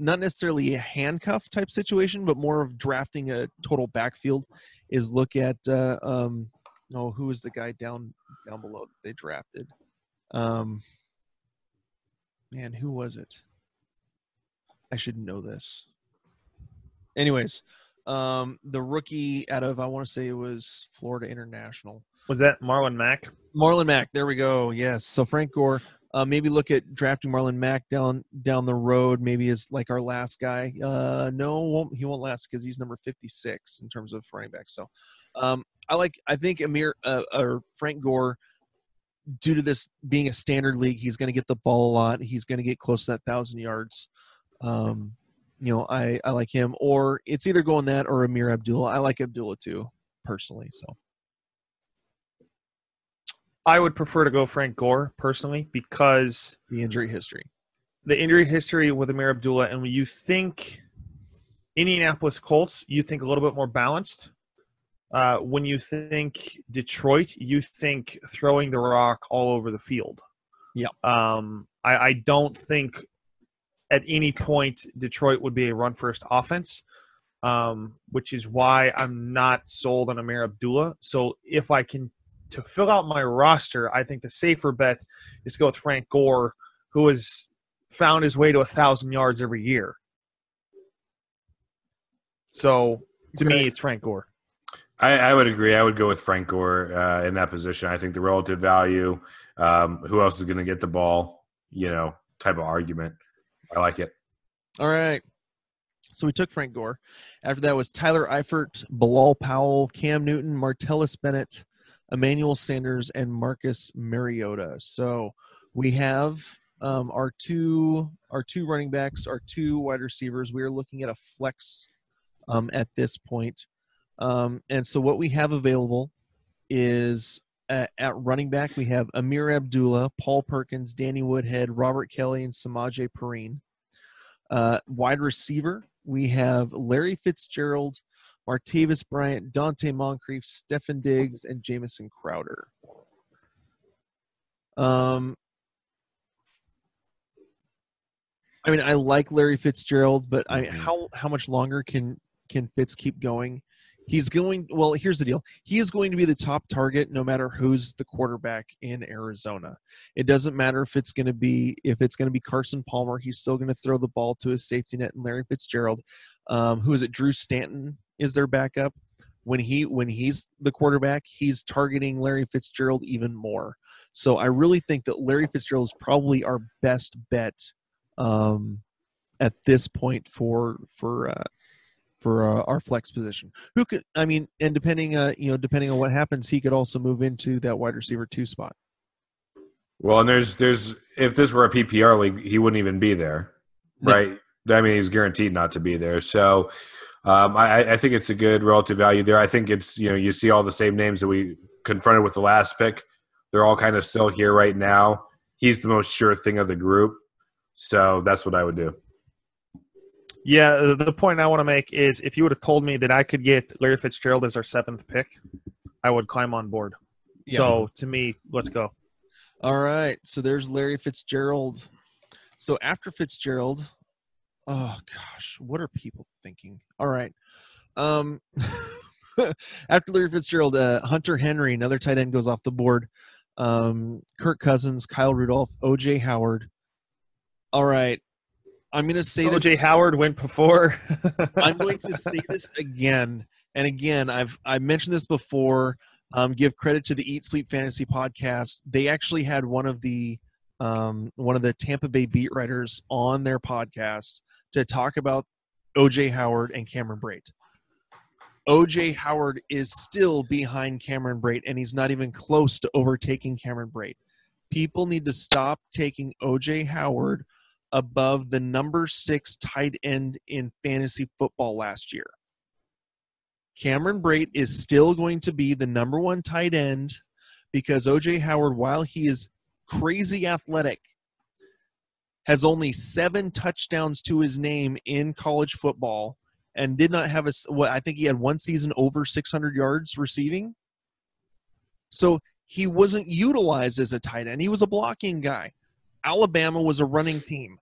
not necessarily a handcuff type situation, but more of drafting a total backfield is look at who is the guy down below that they drafted? Who was it? I should know this. Anyways. The rookie out of, I want to say it was Florida International. Was that Marlon Mack? Marlon Mack. There we go. Yes. So Frank Gore, maybe look at drafting Marlon Mack down the road. Maybe it's like our last guy. He won't last because he's number 56 in terms of running back. So, I think Amir or Frank Gore, due to this being a standard league, he's going to get the ball a lot. He's going to get close to that 1,000 yards. I like him, or it's either going that or Amir Abdullah. I like Abdullah too, personally. So I would prefer to go Frank Gore personally because the injury history with Amir Abdullah, and when you think Indianapolis Colts, you think a little bit more balanced. When you think Detroit, you think throwing the rock all over the field. Yeah. I don't think at any point Detroit would be a run-first offense, which is why I'm not sold on Amir Abdullah. So if I can – to fill out my roster, I think the safer bet is to go with Frank Gore, who has found his way to 1,000 yards every year. So to me, it's Frank Gore. I would agree. I would go with Frank Gore in that position. I think the relative value, who else is going to get the ball, type of argument. I like it. All right. So we took Frank Gore. After that was Tyler Eifert, Bilal Powell, Cam Newton, Martellus Bennett, Emmanuel Sanders, and Marcus Mariota. So we have our two running backs, our two wide receivers. We are looking at a flex at this point. And so what we have available is at running back, we have Amir Abdullah, Paul Perkins, Danny Woodhead, Robert Kelly, and Samaje Perine. Wide receiver, we have Larry Fitzgerald, Martavis Bryant, Dante Moncrief, Stefon Diggs, and Jamison Crowder. I mean, I like Larry Fitzgerald, but how much longer can Fitz keep going? He's going – well, here's the deal. He is going to be the top target no matter who's the quarterback in Arizona. It doesn't matter if it's going to be Carson Palmer. He's still going to throw the ball to his safety net and Larry Fitzgerald. Who is it? Drew Stanton is their backup. When he's the quarterback, he's targeting Larry Fitzgerald even more. So I really think that Larry Fitzgerald is probably our best bet at this point for our flex position. Who could, I mean, and depending on what happens, he could also move into that wide receiver 2 spot. Well, and there's if this were a PPR league, he wouldn't even be there, right? I mean, he's guaranteed not to be there. So I think it's a good relative value there. I think it's, you see all the same names that we confronted with the last pick. They're all kind of still here right now. He's the most sure thing of the group. So that's what I would do. Yeah, the point I want to make is if you would have told me that I could get Larry Fitzgerald as our 7th pick, I would climb on board. Yeah. So, to me, let's go. All right. So, there's Larry Fitzgerald. So, after Fitzgerald, oh, gosh, what are people thinking? All right. After Larry Fitzgerald, Hunter Henry, another tight end, goes off the board. Kirk Cousins, Kyle Rudolph, O.J. Howard. All right. I'm going to say that O.J. Howard went before. I'm going to say this again and again. I mentioned this before. Give credit to the Eat Sleep Fantasy podcast. They actually had one of the Tampa Bay beat writers on their podcast to talk about O.J. Howard and Cameron Brate. O.J. Howard is still behind Cameron Brate, and he's not even close to overtaking Cameron Brate. People need to stop taking O.J. Howard above the number 6 tight end in fantasy football last year. Cameron Brate is still going to be the number 1 tight end because O.J. Howard, while he is crazy athletic, has only 7 touchdowns to his name in college football and did not have I think he had one season over 600 yards receiving. So he wasn't utilized as a tight end. He was a blocking guy. Alabama was a running team.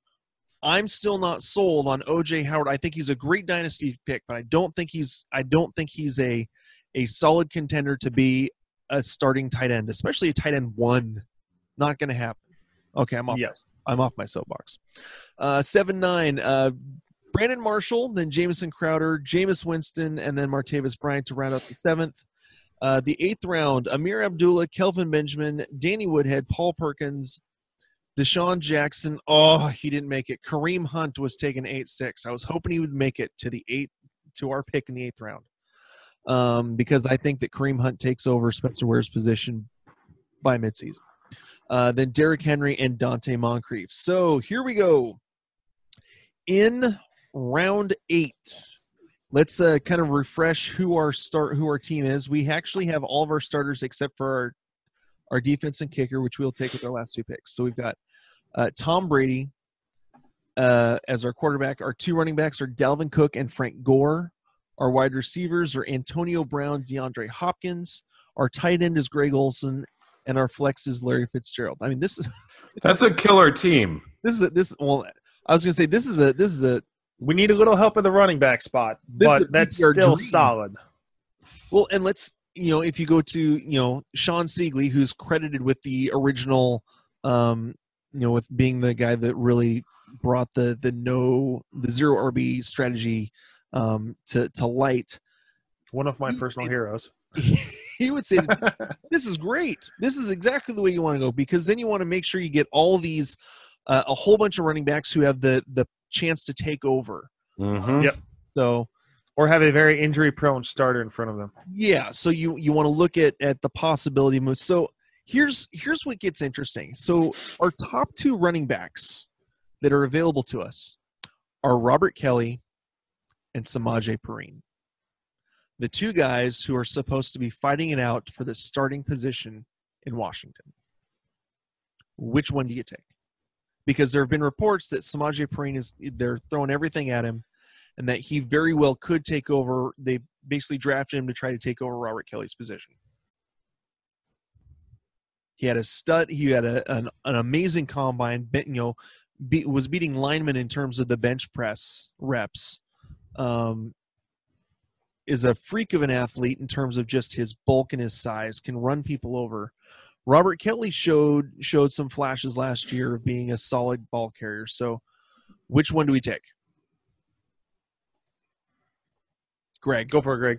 I'm still not sold on O.J. Howard. I think he's a great dynasty pick, but I don't think he's a solid contender to be a starting tight end, especially a tight end 1. Not going to happen. Okay, I'm off. Yes, I'm off my soapbox. 7-9. Brandon Marshall, then Jamison Crowder, Jameis Winston, and then Martavis Bryant to round out the 7th. The 8th round: Amir Abdullah, Kelvin Benjamin, Danny Woodhead, Paul Perkins, DeSean Jackson. Oh, he didn't make it. Kareem Hunt was taken 8-6. I was hoping he would make it to our pick in the 8th round, because I think that Kareem Hunt takes over Spencer Ware's position by midseason. Then Derrick Henry and Dante Moncrief. So here we go. In round 8, let's kind of refresh who our team is. We actually have all of our starters except for our defense and kicker, which we'll take with our last 2 picks. So we've got Tom Brady as our quarterback. Our 2 running backs are Dalvin Cook and Frank Gore. Our wide receivers are Antonio Brown, DeAndre Hopkins. Our tight end is Greg Olsen, and our flex is Larry Fitzgerald. I mean, that's a killer team. This is a we need a little help at the running back spot, but that's still solid. Well, and let's. If you go to, Sean Siegley, who's credited with the original, with being the guy that really brought the zero RB strategy to light. One of my personal heroes. He would say, this is great. This is exactly the way you want to go, because then you want to make sure you get all these, a whole bunch of running backs who have the chance to take over. Mm-hmm. Yep. So, or have a very injury-prone starter in front of them. Yeah, so you want to look at the possibility moves. So here's what gets interesting. So our top two running backs that are available to us are Robert Kelly and Samaje Perine, the two guys who are supposed to be fighting it out for the starting position in Washington. Which one do you take? Because there have been reports that Samaje Perine they're throwing everything at him and that he very well could take over. They basically drafted him to try to take over Robert Kelly's position. He had a stud. He had an amazing combine. Was beating linemen in terms of the bench press reps. Is a freak of an athlete in terms of just his bulk and his size, can run people over. Robert Kelly showed some flashes last year of being a solid ball carrier. So which one do we take? Greg. Go for it, Greg.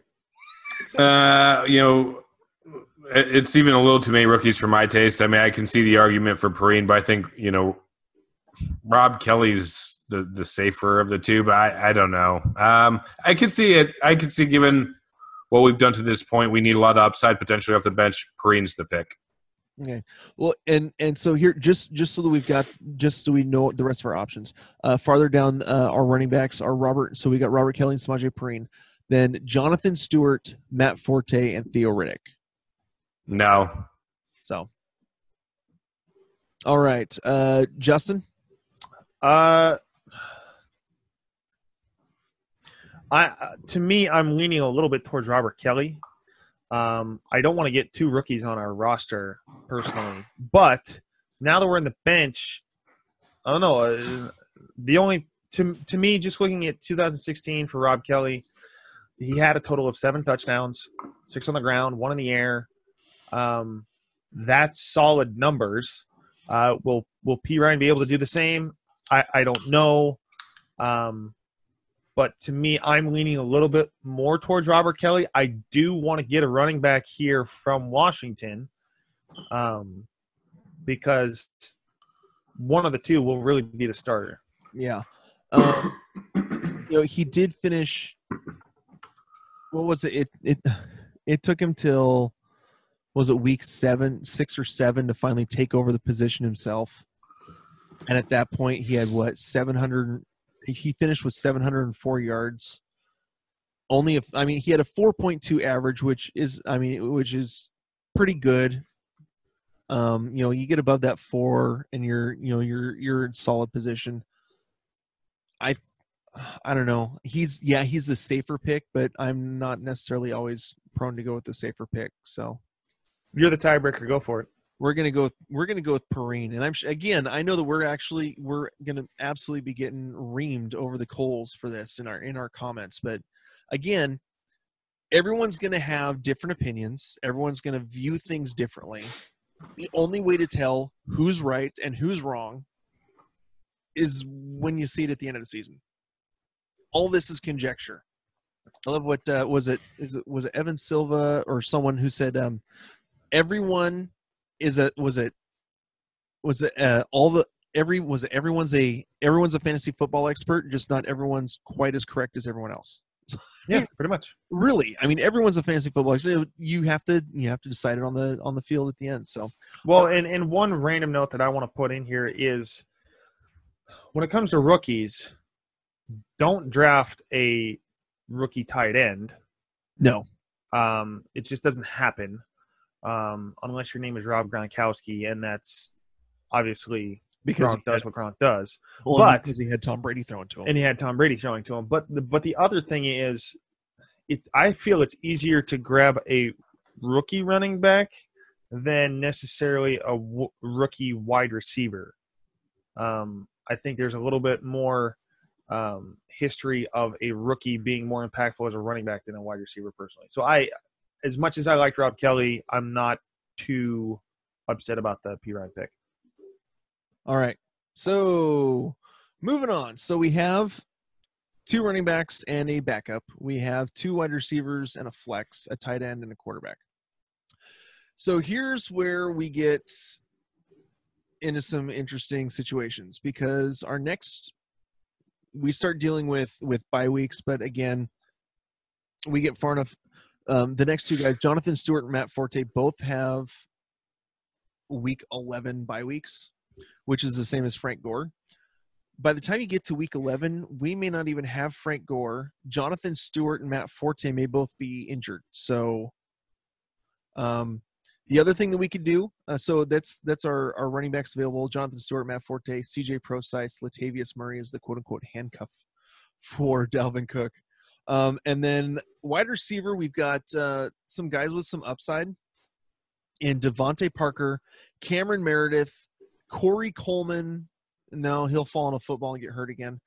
It's even a little too many rookies for my taste. I mean, I can see the argument for Perrine, but I think, Rob Kelly's the safer of the two, but I don't know. I could see it. I could see, given what we've done to this point, we need a lot of upside potentially off the bench. Perrine's the pick. Okay. Well, and so here, just so that we've got, just so we know the rest of our options, farther down our running backs are Robert. So we got Robert Kelly and Samaje Perine, then Jonathan Stewart, Matt Forte, and Theo Riddick. No. So. All right. Justin? I'm leaning a little bit towards Robert Kelly. I don't want to get two rookies on our roster personally, but now that we're in the bench, I don't know. To me, just looking at 2016 for Rob Kelly, he had a total of 7 touchdowns, 6 on the ground, 1 in the air. That's solid numbers. Will P. Ryan be able to do the same? I don't know. But to me, I'm leaning a little bit more towards Robert Kelly. I do want to get a running back here from Washington, because one of the two will really be the starter. Yeah. He did finish – what was it? It took him till – was it week 6 or 7 to finally take over the position himself? And at that point, he had what, 700? He finished with 704 yards. He had a 4.2 average, which is pretty good. You get above that 4, and you're in solid position. I don't know. He's the safer pick, but I'm not necessarily always prone to go with the safer pick. So. You're the tiebreaker. Go for it. We're gonna go with Perrine, and I know that we're gonna absolutely be getting reamed over the coals for this in our comments. But again, everyone's gonna have different opinions. Everyone's gonna view things differently. The only way to tell who's right and who's wrong is when you see it at the end of the season. All this is conjecture. I love what was it Evan Silva or someone who said. Everyone everyone's a fantasy football expert, just not everyone's quite as correct as everyone else. Yeah, pretty much. Really, I mean, everyone's a fantasy football expert. You have to decide it on the field at the end. So, well, and one random note that I want to put in here is, when it comes to rookies, don't draft a rookie tight end. No, it just doesn't happen. Unless your name is Rob Gronkowski, and that's obviously because Gronk does what Gronk does. Well, but because he had Tom Brady throwing to him, But the other thing is, I feel it's easier to grab a rookie running back than necessarily a rookie wide receiver. I think there's a little bit more history of a rookie being more impactful as a running back than a wide receiver, personally. So as much as I liked Rob Kelly, I'm not too upset about the P. Ryan pick. All right. So moving on. So we have 2 running backs and a backup. We have 2 wide receivers and a flex, a tight end and a quarterback. So here's where we get into some interesting situations, because our next we start dealing with bye weeks, but again, we get far enough. The next two guys, Jonathan Stewart and Matt Forte, both have week 11 bye weeks, which is the same as Frank Gore. By the time you get to week 11, we may not even have Frank Gore. Jonathan Stewart and Matt Forte may both be injured. So the other thing that we could do, so that's our running backs available, Jonathan Stewart, Matt Forte, CJ Prosise, Latavius Murray is the quote-unquote handcuff for Dalvin Cook. And then wide receiver, we've got some guys with some upside in Devontae Parker, Cameron Meredith, Corey Coleman. No, he'll fall on a football and get hurt again.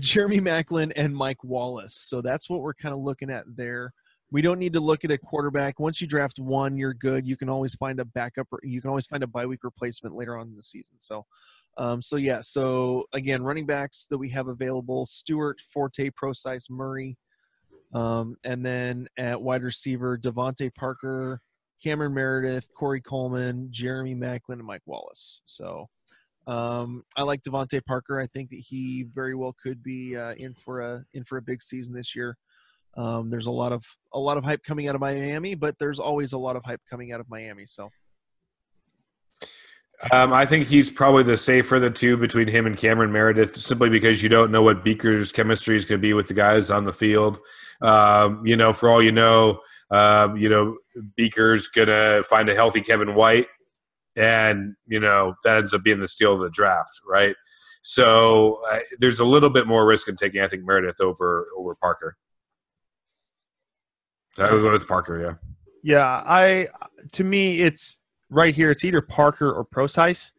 Jeremy Maclin and Mike Wallace. So that's what we're kind of looking at there. We don't need to look at a quarterback. Once you draft one, you're good. You can always find a backup. You can always find a bye week replacement later on in the season. So, yeah. So again, running backs that we have available: Stewart, Forte, Prosise, Murray, and then at wide receiver, Devontae Parker, Cameron Meredith, Corey Coleman, Jeremy Maclin, and Mike Wallace. So. I like Devontae Parker. I think that he very well could be in for a big season this year. There's a lot of hype coming out of Miami, but there's always a lot of hype coming out of Miami. So, I think he's probably the safer of the two between him and Cameron Meredith, simply because you don't know what Beaker's chemistry is going to be with the guys on the field. For all you know, Beaker's going to find a healthy Kevin White. And, that ends up being the steal of the draft, right? So there's a little bit more risk in taking, I think, Meredith over Parker. I would go with Parker, yeah. Yeah, to me, it's right here. It's either Parker or Prosise.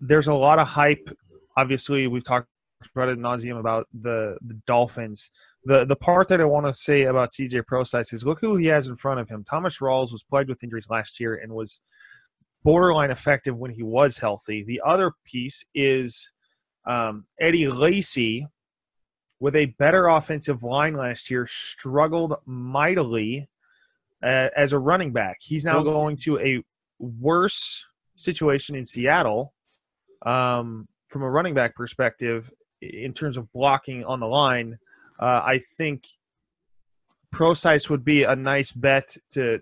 There's a lot of hype. Obviously, we've talked about ad nauseum about the Dolphins. The part that I want to say about CJ Prosise is look who he has in front of him. Thomas Rawls was plagued with injuries last year and was – borderline effective when he was healthy. The other piece is Eddie Lacey, with a better offensive line last year, struggled mightily as a running back. He's now going to a worse situation in Seattle from a running back perspective in terms of blocking on the line. I think Prosise would be a nice bet to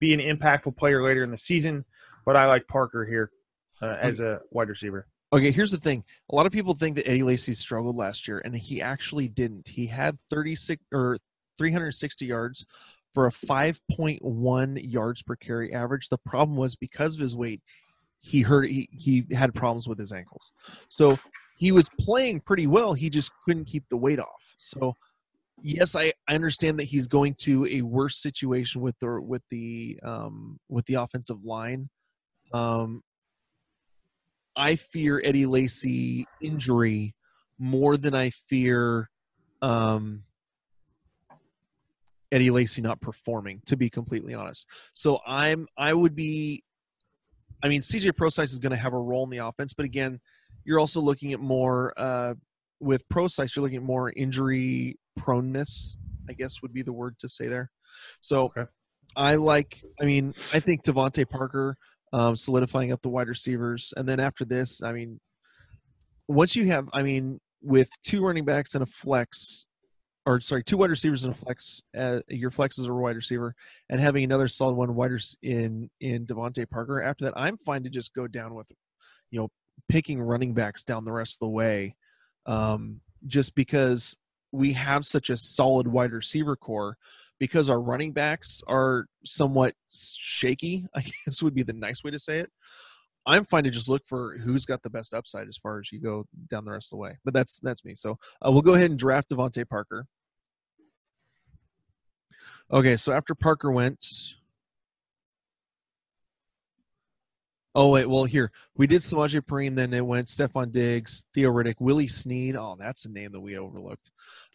be an impactful player later in the season. But I like Parker here as a wide receiver. Okay, here's the thing. A lot of people think that Eddie Lacy struggled last year, and he actually didn't. He had 360 yards for a 5.1 yards per carry average. The problem was because of his weight, he had problems with his ankles. So he was playing pretty well. He just couldn't keep the weight off. So yes, I understand that he's going to a worse situation with the offensive line. I fear Eddie Lacy injury more than I fear Eddie Lacy not performing, to be completely honest. So CJ Prosise is going to have a role in the offense, but again, you're also looking at more with Prosise, you're looking at more injury proneness, I guess would be the word to say there. So okay. I think Devontae Parker solidifying up the wide receivers. And then after this, with two running backs and a flex, or sorry, two wide receivers and a flex, your flex is a wide receiver, and having another solid one wider in Devontae Parker. After that, I'm fine to just go down with, picking running backs down the rest of the way, just because we have such a solid wide receiver core. Because our running backs are somewhat shaky, I guess would be the nice way to say it. I'm fine to just look for who's got the best upside as far as you go down the rest of the way. But that's me. So we'll go ahead and draft Devontae Parker. Okay, so after Parker went... Oh, wait, well, here. We did Samaje Perine, then it went Stefon Diggs, Theo Riddick, Willie Snead. Oh, that's a name that we overlooked.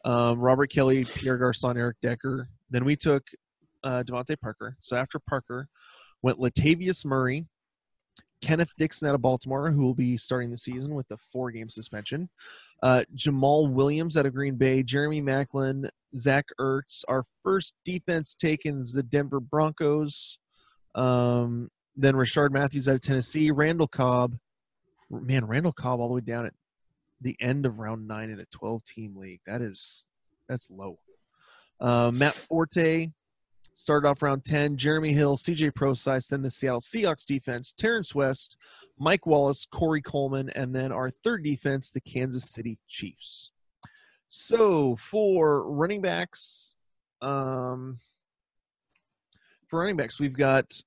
Robert Kelly, Pierre Garçon, Eric Decker. Then we took Devontae Parker. So after Parker went Latavius Murray, Kenneth Dixon out of Baltimore, who will be starting the season with a 4-game suspension, Jamal Williams out of Green Bay, Jeremy Maclin, Zach Ertz. Our first defense taken is the Denver Broncos. Then Rashard Matthews out of Tennessee, Randall Cobb. Man, Randall Cobb all the way down at the end of round 9 in a 12-team league. That's low. Matt Forte started off round 10. Jeremy Hill, CJ Prosise, then the Seattle Seahawks defense, Terrence West, Mike Wallace, Corey Coleman, and then our third defense, the Kansas City Chiefs. So for running backs, we've got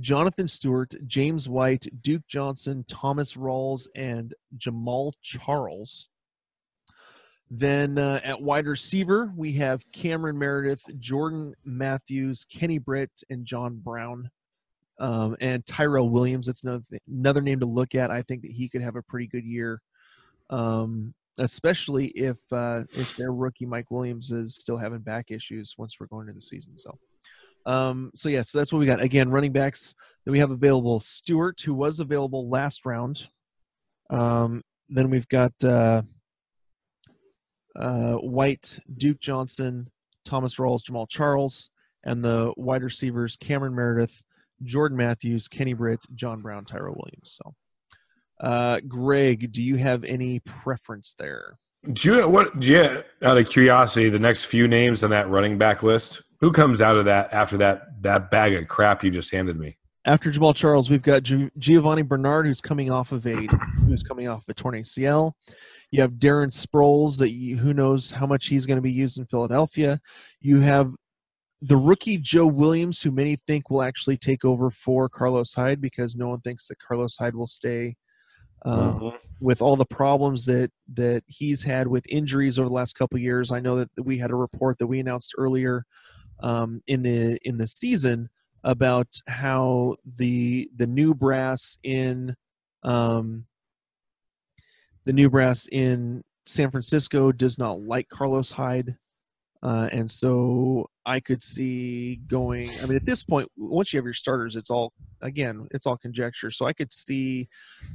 Jonathan Stewart, James White, Duke Johnson, Thomas Rawls, and Jamal Charles. Then at wide receiver, we have Cameron Meredith, Jordan Matthews, Kenny Britt, and John Brown, and Tyrell Williams. That's another name to look at. I think that he could have a pretty good year, especially if their rookie Mike Williams is still having back issues once we're going into the season. So that's what we got. Again, running backs that we have available. Stewart, who was available last round. Then we've got White, Duke Johnson, Thomas Rawls, Jamal Charles, and the wide receivers, Cameron Meredith, Jordan Matthews, Kenny Britt, John Brown, Tyrell Williams. So, Greg, do you have any preference there? Out of curiosity, the next few names on that running back list, who comes out of that after that bag of crap you just handed me? After Jamal Charles, we've got Giovanni Bernard, who's coming off of a torn ACL. You have Darren Sproles, who knows how much he's going to be used in Philadelphia. You have the rookie Joe Williams, who many think will actually take over for Carlos Hyde, because no one thinks that Carlos Hyde will stay with all the problems that he's had with injuries over the last couple of years. I know that we had a report that we announced earlier in the season about how the new brass in San Francisco does not like Carlos Hyde, and so I could see going. I mean, at this point, once you have your starters, it's all conjecture. So I could see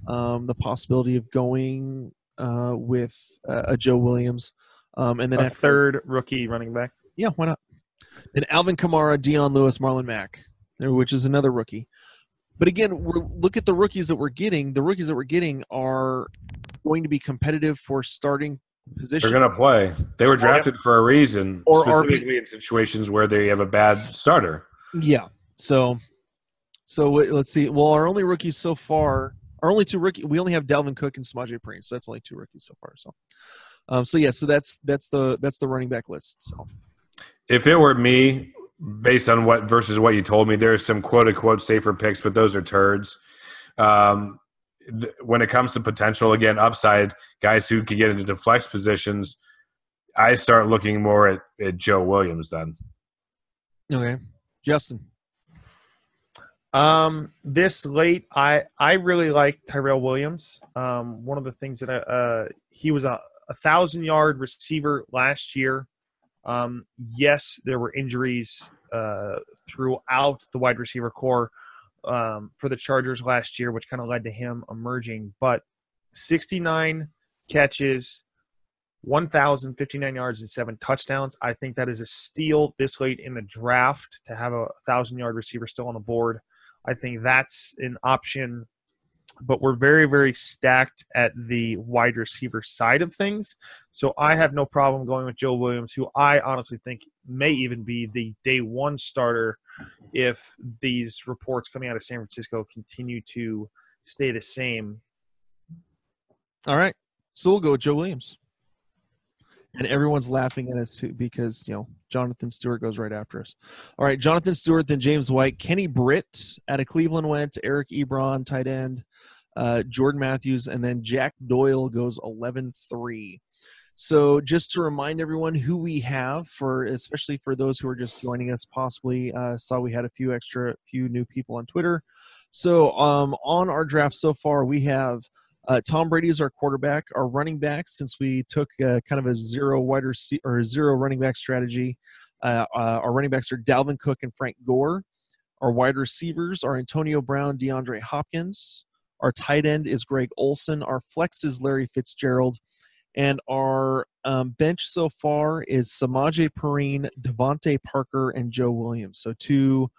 the possibility of going with a Joe Williams, and then a third rookie running back. Yeah, why not? Then Alvin Kamara, Deion Lewis, Marlon Mack, which is another rookie. But again, look at the rookies that we're getting. The rookies that we're getting are going to be competitive for starting position. They're going to play. They were drafted for a reason, or specifically in situations where they have a bad starter. Yeah. So let's see. Well, we only have Dalvin Cook and Samaje Perine, so that's only two rookies so far. So that's the running back list. So if it were me, based on what you told me, there are some quote-unquote safer picks, but those are turds. When it comes to potential, again, upside, guys who can get into flex positions, I start looking more at Joe Williams then. Okay. Justin. This late, I really like Tyrell Williams. One of the things that he was a 1,000-yard receiver last year. Yes, there were injuries throughout the wide receiver core for the Chargers last year, which kind of led to him emerging. But 69 catches, 1,059 yards, and 7 touchdowns. I think that is a steal this late in the draft to have a 1,000-yard receiver still on the board. I think that's an option. But we're very, very stacked at the wide receiver side of things. So I have no problem going with Joe Williams, who I honestly think may even be the day one starter if these reports coming out of San Francisco continue to stay the same. All right. So we'll go with Joe Williams. And everyone's laughing at us because, Jonathan Stewart goes right after us. All right, Jonathan Stewart, then James White. Kenny Britt out of Cleveland went. Eric Ebron, tight end. Jordan Matthews, and then Jack Doyle goes 11-3. So just to remind everyone who we have, especially for those who are just joining us, possibly saw we had a few new people on Twitter. So on our draft so far, we have Tom Brady is our quarterback. Our running back, since we took kind of a zero running back strategy, our running backs are Dalvin Cook and Frank Gore. Our wide receivers are Antonio Brown, DeAndre Hopkins. Our tight end is Greg Olsen. Our flex is Larry Fitzgerald. And our bench so far is Samaje Perine, Devontae Parker, and Joe Williams. So two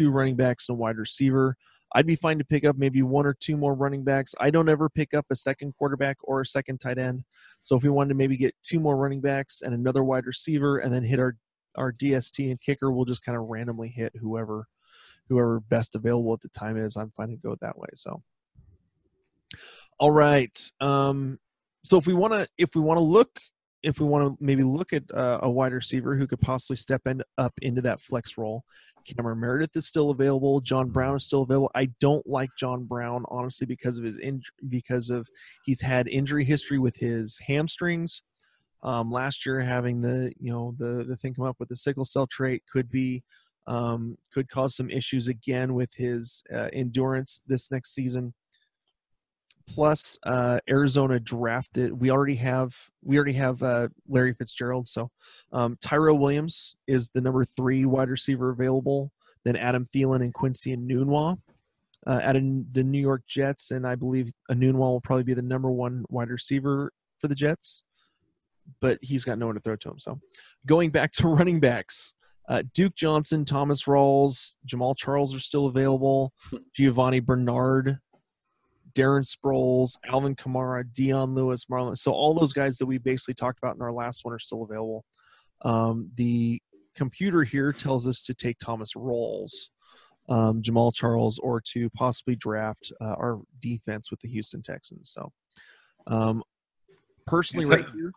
running backs and a wide receiver. I'd be fine to pick up maybe one or two more running backs. I don't ever pick up a second quarterback or a second tight end. So if we wanted to maybe get two more running backs and another wide receiver and then hit our DST and kicker, we'll just kind of randomly hit whoever best available at the time is. I'm fine to go that way. So, all right. So if we want to maybe look at a wide receiver who could possibly step up into that flex role, Cameron Meredith is still available. John Brown is still available. I don't like John Brown, honestly, because he's had injury history with his hamstrings. Last year, having the thing come up with the sickle cell trait could cause some issues again with his endurance this next season. Plus, Arizona drafted. We already have Larry Fitzgerald. So, Tyrell Williams is the number 3 wide receiver available. Then Adam Thielen and Quincy Enunwa out of the New York Jets, and I believe Enunwa will probably be the number 1 wide receiver for the Jets. But he's got no one to throw to him. So, going back to running backs. Duke Johnson, Thomas Rawls, Jamal Charles are still available. Giovanni Bernard, Darren Sproles, Alvin Kamara, Dion Lewis, Marlon. So all those guys that we basically talked about in our last one are still available. The computer here tells us to take Thomas Rawls, Jamal Charles, or to possibly draft our defense with the Houston Texans. So personally, right here,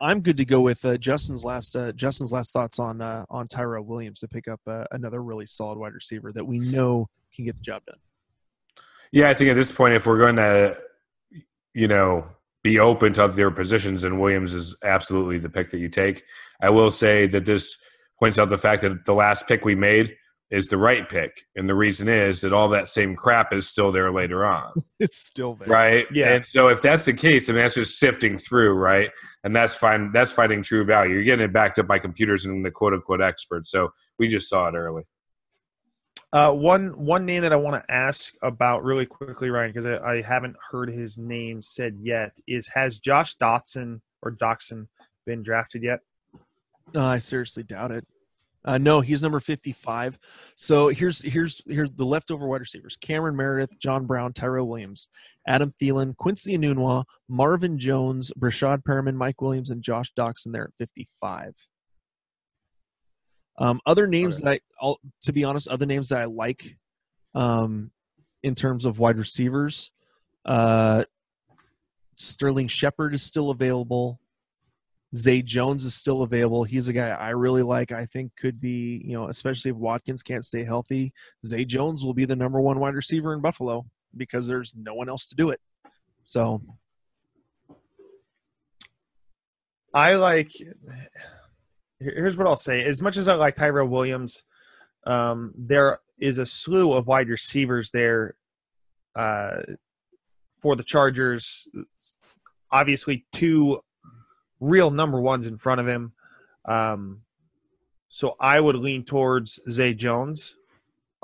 I'm good to go with Justin's last thoughts on Tyrell Williams to pick up another really solid wide receiver that we know can get the job done. Yeah, I think at this point, if we're going to, be open to other positions, then Williams is absolutely the pick that you take. I will say that this points out the fact that the last pick we made is the right pick, and the reason is that all that same crap is still there later on. It's still there, right? Yeah. And so if that's the case, then that's just sifting through, right? And that's fine. That's finding true value. You're getting it backed up by computers and the quote-unquote experts. So we just saw it early. One name that I want to ask about really quickly, Ryan, because I haven't heard his name said yet, is has Josh Doxson been drafted yet? I seriously doubt it. No, he's number 55. So here's the leftover wide receivers: Cameron Meredith, John Brown, Tyrell Williams, Adam Thielen, Quincy Enunwa, Marvin Jones, Brashad Perriman, Mike Williams, and Josh Doxson there at 55. Other names that I like in terms of wide receivers, Sterling Shepard is still available. Zay Jones is still available. He's a guy I really like. I think could be, especially if Watkins can't stay healthy, Zay Jones will be the number 1 wide receiver in Buffalo because there's no one else to do it. So here's what I'll say. As much as I like Tyrell Williams, there is a slew of wide receivers there for the Chargers. Obviously, 2 real number 1s in front of him. So I would lean towards Zay Jones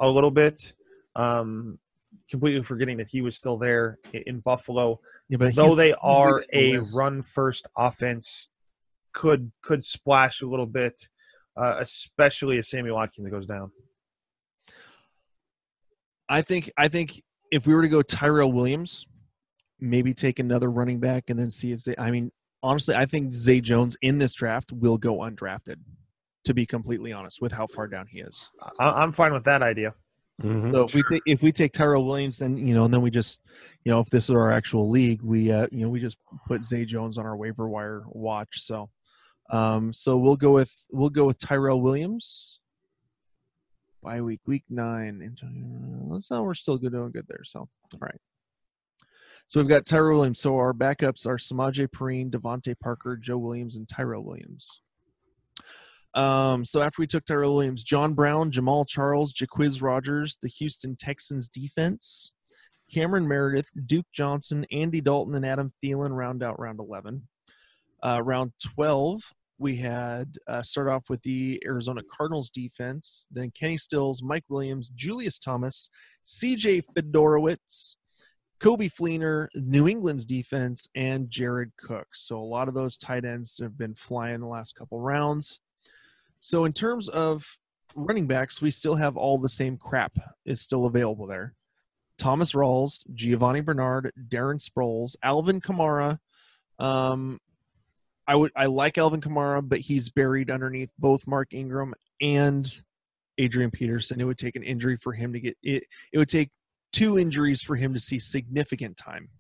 a little bit, completely forgetting that he was still there in Buffalo. Yeah, but though they are a run-first offense, could splash a little bit, especially if Sammy Watkins goes down. I think if we were to go Tyrell Williams, maybe take another running back and then see if Zay – I mean, honestly, I think Zay Jones in this draft will go undrafted, to be completely honest, with how far down he is. I'm fine with that idea. Mm-hmm. So if we take Tyrell Williams, then and then we just, if this is our actual league, we just put Zay Jones on our waiver wire watch. So, so we'll go with Tyrell Williams. Bye week 9. Let's know we're still doing good there. So all right. So we've got Tyrell Williams. So our backups are Samaje Perine, Devontae Parker, Joe Williams, and Tyrell Williams. So after we took Tyrell Williams, John Brown, Jamal Charles, Jaquiz Rogers, the Houston Texans defense, Cameron Meredith, Duke Johnson, Andy Dalton, and Adam Thielen round out round 11. Round 12, we had start off with the Arizona Cardinals defense, then Kenny Stills, Mike Williams, Julius Thomas, CJ Fedorowicz, Kobe Fleener, New England's defense, and Jared Cook. So a lot of those tight ends have been flying the last couple rounds. So in terms of running backs, we still have all the same crap is still available there. Thomas Rawls, Giovanni Bernard, Darren Sproles, Alvin Kamara. I like Alvin Kamara, but he's buried underneath both Mark Ingram and Adrian Peterson. It would take an injury for him to get it. It would take two injuries for him to see significant time.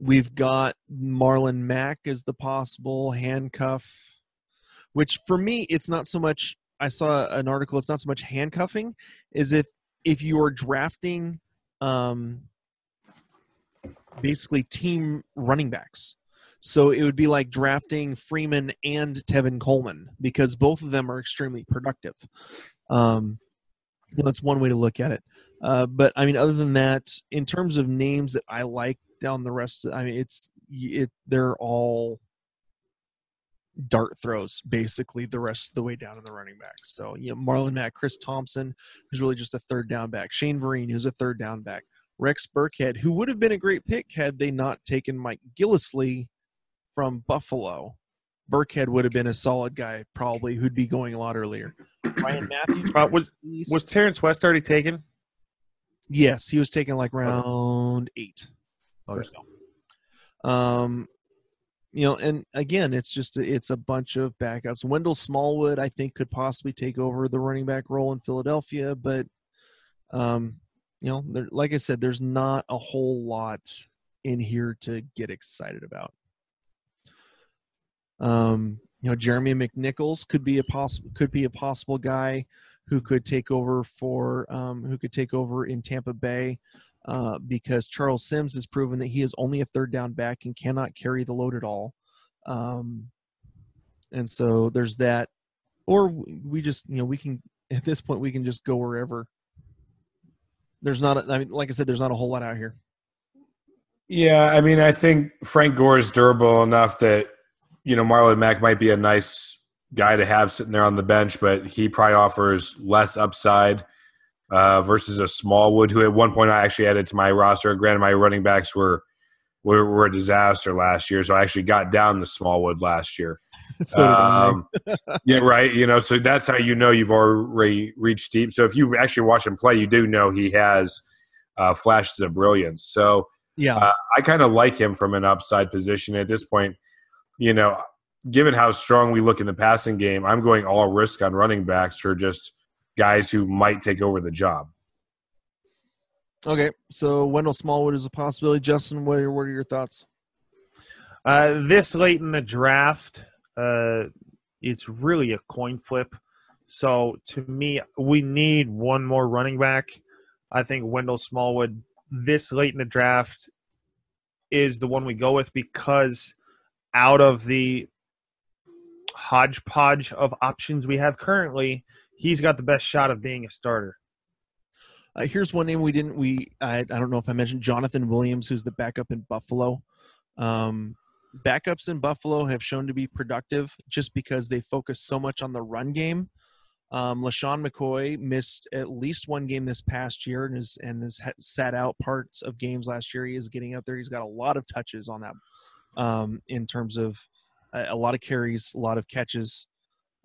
We've got Marlon Mack as the possible handcuff, which for me, it's not so much. I saw an article. It's not so much handcuffing as if you are drafting basically team running backs. So it would be like drafting Freeman and Tevin Coleman because both of them are extremely productive. That's one way to look at it. But I mean, other than that, in terms of names that I like down the rest, I mean, they're all dart throws basically the rest of the way down in the running backs. So, you know, Marlon Mack, Chris Thompson, who's really just a third down back, Shane Vereen, who's a third down back, Rex Burkhead, who would have been a great pick had they not taken Mike Gillislee from Buffalo. Burkhead would have been a solid guy, probably, who'd be going a lot earlier. Ryan Matthews was Terrence West already taken? Yes, he was taken like round 8 or so. And again, it's a bunch of backups. Wendell Smallwood, I think, could possibly take over the running back role in Philadelphia, but like I said, there's not a whole lot in here to get excited about. Jeremy McNichols could be a possible guy who could take over in Tampa Bay, because Charles Sims has proven that he is only a third down back and cannot carry the load at all. And so there's that, or we just, we can, at this point, we can just go wherever. There's not a whole lot out here. Yeah. I mean, I think Frank Gore is durable enough that, Marlon Mack might be a nice guy to have sitting there on the bench, but he probably offers less upside versus a Smallwood, who at one point I actually added to my roster. Granted, my running backs were a disaster last year, so I actually got down to Smallwood last year. So yeah, right. So that's how you've already reached deep. So if you've actually watched him play, you do know he has flashes of brilliance. So yeah, I kind of like him from an upside position at this point. Given how strong we look in the passing game, I'm going all risk on running backs for just guys who might take over the job. Okay, so Wendell Smallwood is a possibility. Justin, what are your thoughts? This late in the draft, it's really a coin flip. So to me, we need one more running back. I think Wendell Smallwood this late in the draft is the one we go with because – out of the hodgepodge of options we have currently, he's got the best shot of being a starter. Here's one name I don't know if I mentioned Jonathan Williams, who's the backup in Buffalo. Backups in Buffalo have shown to be productive just because they focus so much on the run game. LeSean McCoy missed at least one game this past year and has sat out parts of games last year. He is getting up there. He's got a lot of touches on that. In terms of a lot of carries, a lot of catches.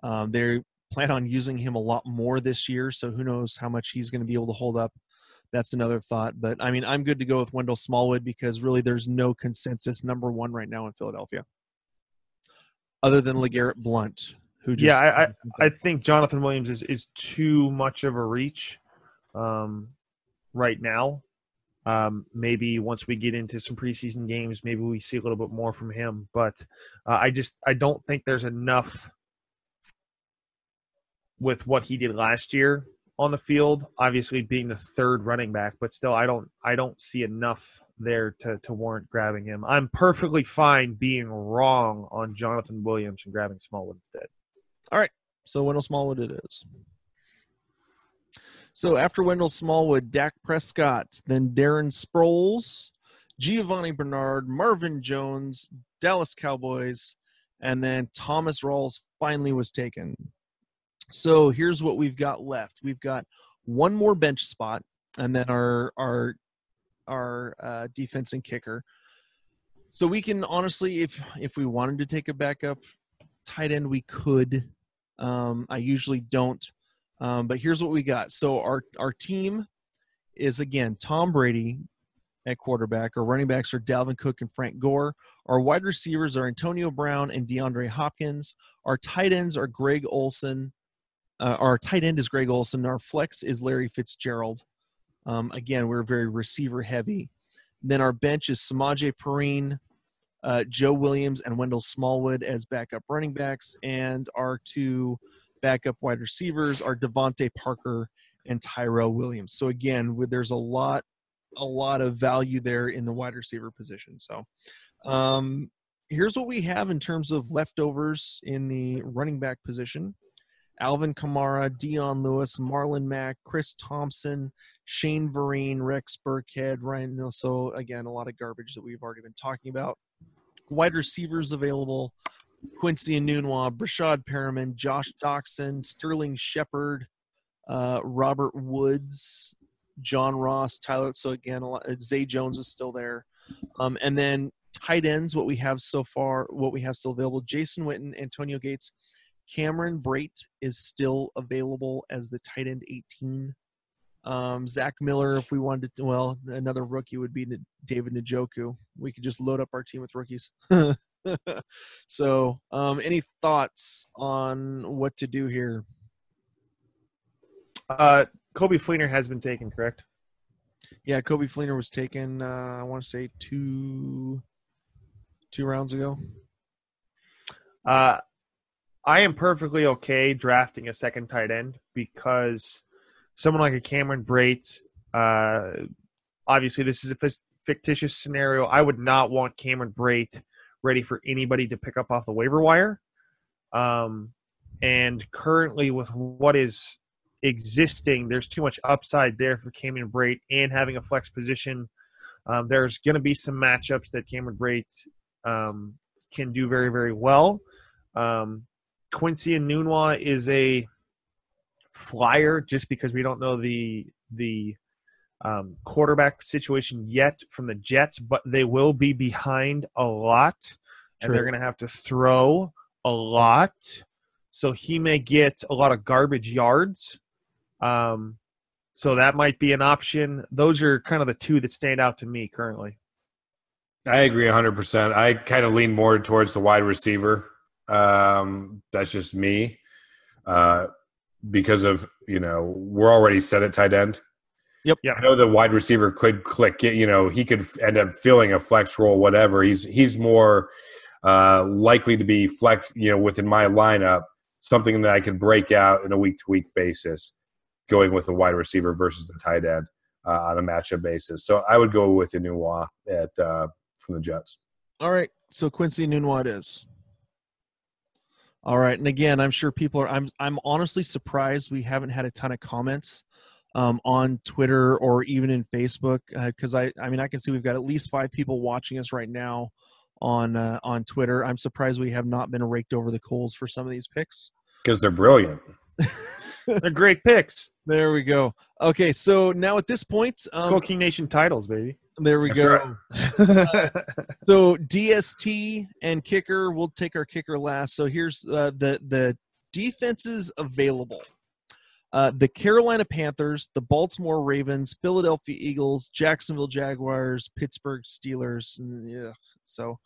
They plan on using him a lot more this year, so who knows how much he's going to be able to hold up. That's another thought. But, I mean, I'm good to go with Wendell Smallwood because really there's no consensus number one right now in Philadelphia other than LeGarrette Blount. I think Jonathan Williams is too much of a reach right now. Maybe once we get into some preseason games, maybe we see a little bit more from him. But I don't think there's enough with what he did last year on the field. Obviously, being the third running back, but still, I don't see enough there to warrant grabbing him. I'm perfectly fine being wrong on Jonathan Williams and grabbing Smallwood instead. All right, so Wendell Smallwood it is. So after Wendell Smallwood, Dak Prescott, then Darren Sproles, Giovanni Bernard, Marvin Jones, Dallas Cowboys, and then Thomas Rawls finally was taken. So here's what we've got left. We've got one more bench spot, and then our defense and kicker. So we can honestly, if we wanted to take a backup tight end, we could. I usually don't. But here's what we got. So our team is, again, Tom Brady at quarterback, or running backs are Dalvin Cook and Frank Gore. Our wide receivers are Antonio Brown and DeAndre Hopkins. Our tight ends are Greg Olsen. Our tight end is Greg Olsen. Our flex is Larry Fitzgerald. Again, we're very receiver heavy. And then our bench is Samaje Perine, Joe Williams, and Wendell Smallwood as backup running backs. And our two backup wide receivers are Devontae Parker and Tyrell Williams. So again, there's a lot of value there in the wide receiver position. So here's what we have in terms of leftovers in the running back position. Alvin Kamara, Dion Lewis, Marlon Mack, Chris Thompson, Shane Vereen, Rex Burkhead, Ryan Nilso. Again, a lot of garbage that we've already been talking about. Wide receivers available: Quincy Enunwa, Brashad Perriman, Josh Doxson, Sterling Shepard, Robert Woods, John Ross, Tyler. So again, Zay Jones is still there. And then tight ends, what we have so far, what we have still available: Jason Witten, Antonio Gates, Cameron Brate is still available as the tight end 18. Zach Miller, if we wanted to, well, another rookie would be David Njoku. We could just load up our team with rookies. So any thoughts on what to do here? Coby Fleener has been taken, correct? Yeah, Coby Fleener was taken, I want to say two rounds ago. I am perfectly okay drafting a second tight end because someone like a Cameron Brate, obviously this is a fictitious scenario. I would not want Cameron Brate ready for anybody to pick up off the waiver wire. And currently with what is existing, there's too much upside there for Cameron Brate, and having a flex position, there's going to be some matchups that Cameron Brate can do very, very well. Quincy Enunwa is a flyer just because we don't know the quarterback situation yet from the Jets, but they will be behind a lot. True. And they're going to have to throw a lot. So he may get a lot of garbage yards. So that might be an option. Those are kind of the two that stand out to me currently. I agree 100%. I kind of lean more towards the wide receiver. That's just me. Because of, we're already set at tight end. Yep. I know the wide receiver could click. He could end up filling a flex role, whatever. He's more likely to be flex, within my lineup, something that I could break out in a week-to-week basis, going with a wide receiver versus the tight end on a matchup basis. So I would go with Enunwa from the Jets. All right, so Quincy Enunwa it is. All right, and again, I'm sure people are – I'm honestly surprised we haven't had a ton of comments on Twitter or even in Facebook, because I can see we've got at least 5 people watching us right now on Twitter. I'm surprised we have not been raked over the coals for some of these picks. Because they're brilliant. They're great picks. There we go. Okay, so now at this point – Skull King Nation titles, baby. There we go. Right. So DST and kicker, we'll take our kicker last. So here's the defenses available. The Carolina Panthers, the Baltimore Ravens, Philadelphia Eagles, Jacksonville Jaguars, Pittsburgh Steelers. Yeah. So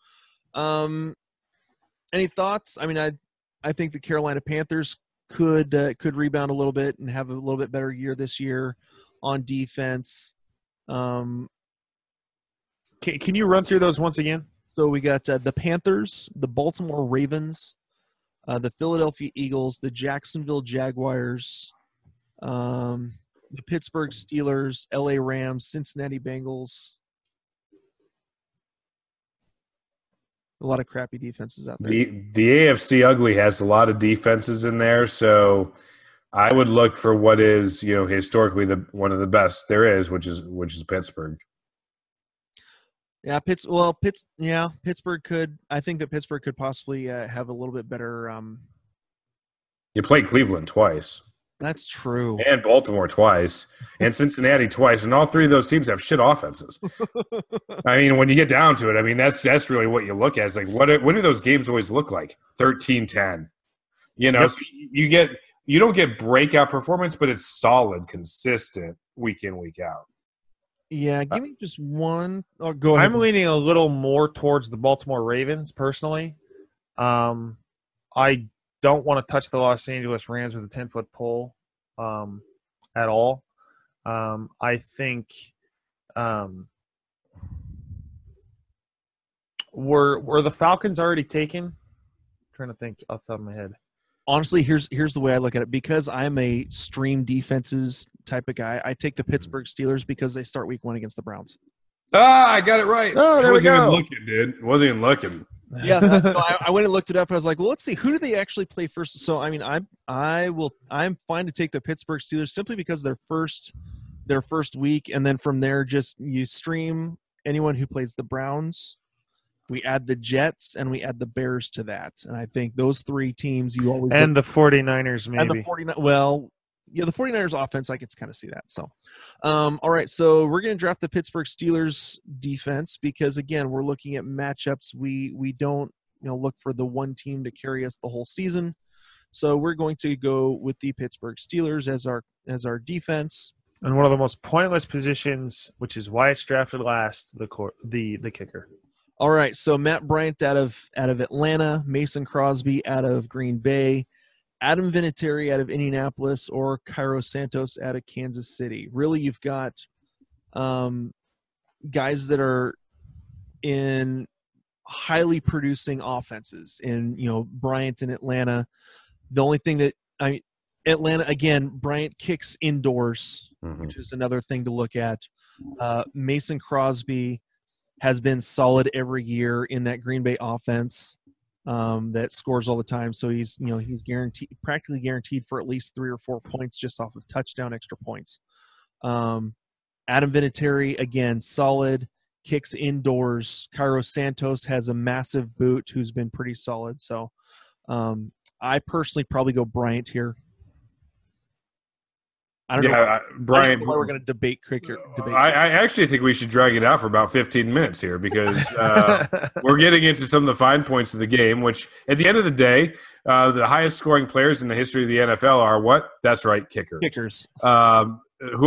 any thoughts? I think the Carolina Panthers could rebound a little bit and have a little bit better year this year on defense. Can you run through those once again? So we got the Panthers, the Baltimore Ravens, the Philadelphia Eagles, the Jacksonville Jaguars, the Pittsburgh Steelers, LA Rams, Cincinnati Bengals. A lot of crappy defenses out there. The AFC Ugly has a lot of defenses in there, so I would look for what is, historically one of the best there is, which is Pittsburgh. Yeah, Pittsburgh could. I think that Pittsburgh could possibly have a little bit better. You played Cleveland twice. That's true. And Baltimore twice, and Cincinnati twice, and all three of those teams have shit offenses. When you get down to it, that's really what you look at. It's like, what do those games always look like? 13-10. Yep. So you don't get breakout performance, but it's solid, consistent week in, week out. Yeah, give me just one. Or go ahead. I'm leaning a little more towards the Baltimore Ravens personally. I don't want to touch the Los Angeles Rams with a 10-foot pole at all. I think were the Falcons already taken? I'm trying to think outside of my head. Honestly, here's the way I look at it. Because I'm a stream defenses type of guy, I take the Pittsburgh Steelers because they start week 1 against the Browns. Ah, I got it right. Oh, there we go. I wasn't even looking, dude. Wasn't even looking. Yeah, so I went and looked it up. I was like, well, let's see. Who do they actually play first? So, I mean, I'm fine to take the Pittsburgh Steelers simply because their first week. And then from there, just you stream anyone who plays the Browns. We add the Jets and we add the Bears to that. And I think those three teams you always – and the 49ers maybe. And the 49ers. Well, yeah, the 49ers offense, I could kind of see that. So, all right, so we're going to draft the Pittsburgh Steelers defense because, again, we're looking at matchups. We don't look for the one team to carry us the whole season. So we're going to go with the Pittsburgh Steelers as our defense. And one of the most pointless positions, which is why it's drafted last, the kicker. All right, so Matt Bryant out of Atlanta, Mason Crosby out of Green Bay, Adam Vinatieri out of Indianapolis, or Cairo Santos out of Kansas City. Really, you've got guys that are in highly producing offenses in, Bryant in Atlanta. The only thing that – I mean, Atlanta, again, Bryant kicks indoors, which is another thing to look at. Mason Crosby has been solid every year in that Green Bay offense that scores all the time. So he's, he's practically guaranteed for at least 3 or 4 points just off of touchdown extra points. Adam Vinatieri, again, solid, kicks indoors. Cairo Santos has a massive boot who's been pretty solid. So I personally probably go Bryant here. I don't know why we're going to debate kicker. I actually think we should drag it out for about 15 minutes here because we're getting into some of the fine points of the game, which at the end of the day, the highest scoring players in the history of the NFL are what? That's right, kickers. Kickers. Who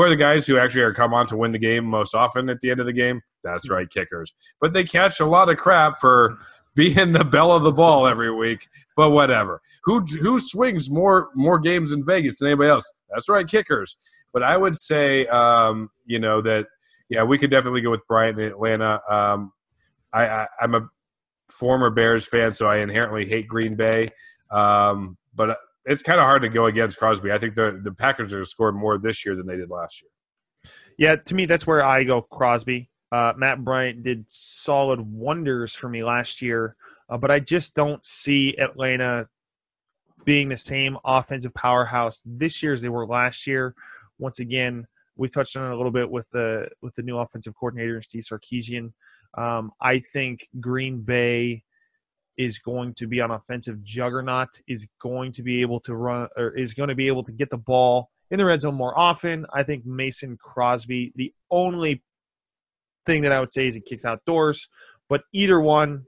are the guys who actually are come on to win the game most often at the end of the game? That's right, kickers. But they catch a lot of crap for being the belle of the ball every week, but whatever. Who swings more games in Vegas than anybody else? That's right, kickers. But I would say, we could definitely go with Bryant in Atlanta. I'm a former Bears fan, so I inherently hate Green Bay. But it's kind of hard to go against Crosby. I think the Packers are scored more this year than they did last year. Yeah, to me, that's where I go Crosby. Matt Bryant did solid wonders for me last year, but I just don't see Atlanta being the same offensive powerhouse this year as they were last year. Once again, we've touched on it a little bit with the new offensive coordinator, Steve Sarkisian. I think Green Bay is going to be an offensive juggernaut, is going to be able to run, or is going to be able to get the ball in the red zone more often. I think Mason Crosby, the only thing that I would say is he kicks outdoors, but either one,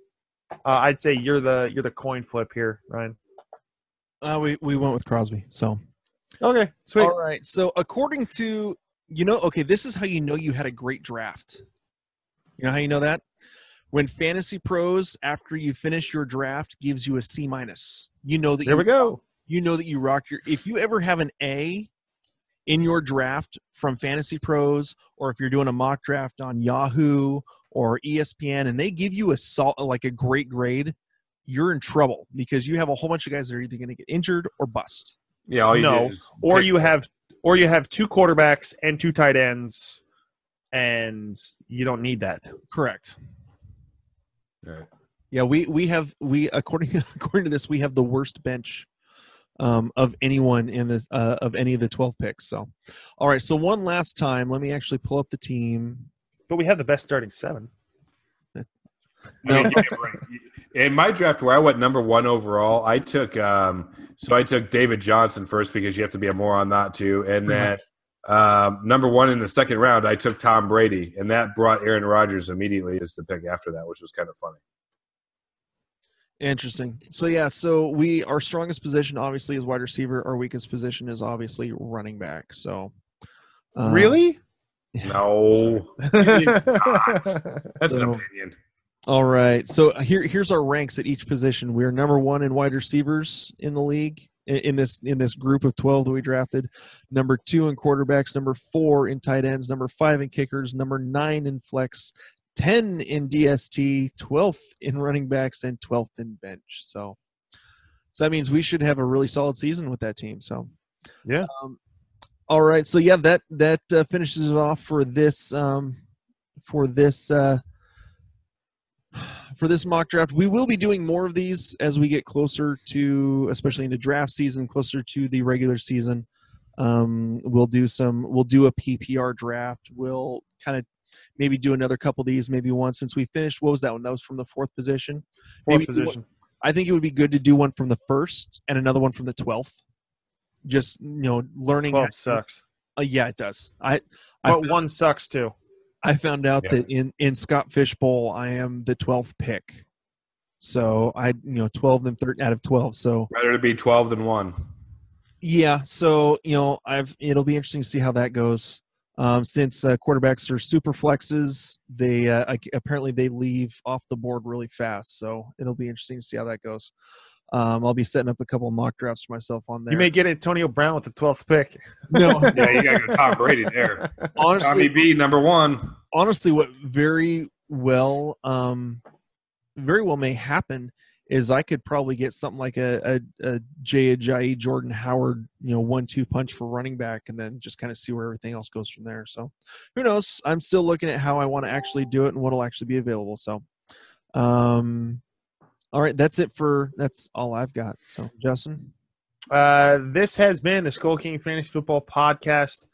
I'd say you're the coin flip here, Ryan. We went with Crosby, so. Okay, sweet. All right, so according to, this is how you had a great draft. You know how you know that? When Fantasy Pros, after you finish your draft, gives you a C-. You know that you rock your – if you ever have an A in your draft from Fantasy Pros, or if you're doing a mock draft on Yahoo or ESPN, and they give you a great grade, you're in trouble because you have a whole bunch of guys that are either going to get injured or bust. Yeah, you have 2 quarterbacks and 2 tight ends, and you don't need that. Correct. Right. Yeah, we have according to this, we have the worst bench of anyone in the of any of the 12 picks. So, all right, so one last time, let me actually pull up the team. But we have the best starting 7. No. In my draft where I went number 1 overall, I took I took David Johnson first because you have to be a moron not to. And then number 1 in the second round, I took Tom Brady, and that brought Aaron Rodgers immediately as the pick after that, which was kind of funny. Interesting. So, yeah, our strongest position obviously is wide receiver. Our weakest position is obviously running back. So, really? No, you did not. That's an opinion. All right. So here's our ranks at each position. We're number one in wide receivers in the league, in this group of 12 that we drafted. Number two in quarterbacks. Number four in tight ends. Number five in kickers. Number nine in flex. 10 in DST. 12th in running backs. And 12th in bench. So that means we should have a really solid season with that team. So, yeah. All right. So, yeah, that finishes it off for this mock draft. We will be doing more of these as we get closer to, especially in the draft season, closer to the regular season. We'll do a PPR draft. We'll kind of maybe do another couple of these, maybe one since we finished. What was that one? That was from the fourth position. I think it would be good to do one from the first and another one from the 12th. Just, learning. 12 sucks. Yeah, it does. But one sucks too. I found out that in Scott Fishbowl, I am the 12th pick. So 12 and 13 out of 12. So rather to be 12 than one. Yeah. So, it'll be interesting to see how that goes. Since quarterbacks are super flexes, they leave off the board really fast. So it'll be interesting to see how that goes. I'll be setting up a couple of mock drafts for myself on there. You may get Antonio Brown with the 12th pick. No, yeah, you got to go Tom Brady there. Honestly, Tommy B, number one. Honestly, what very well may happen is I could probably get something like a Jay Ajayi, Jordan Howard, 1-2 punch for running back, and then just kind of see where everything else goes from there. So who knows? I'm still looking at how I want to actually do it and what'll actually be available. So, all right, that's all I've got. So, Justin, this has been the Skull King Fantasy Football Podcast,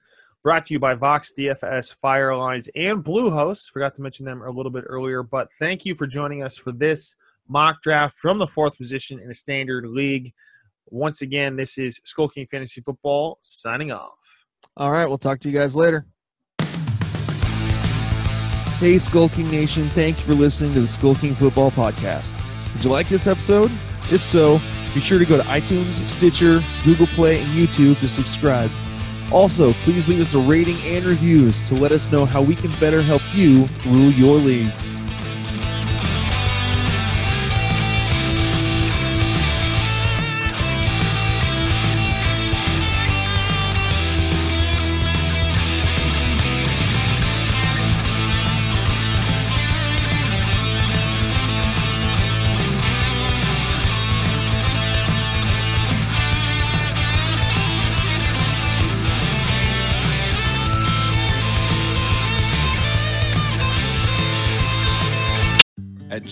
brought to you by Vox DFS, Firelines, and Bluehost. Forgot to mention them a little bit earlier, but thank you for joining us for this mock draft from the fourth position in a standard league. Once again, this is Skull King Fantasy Football signing off. All right, we'll talk to you guys later. Hey, Skull King Nation, thank you for listening to the Skull King Football Podcast. Did you like this episode? If so, be sure to go to iTunes, Stitcher, Google Play, and YouTube to subscribe. Also, please leave us a rating and reviews to let us know how we can better help you rule your leagues.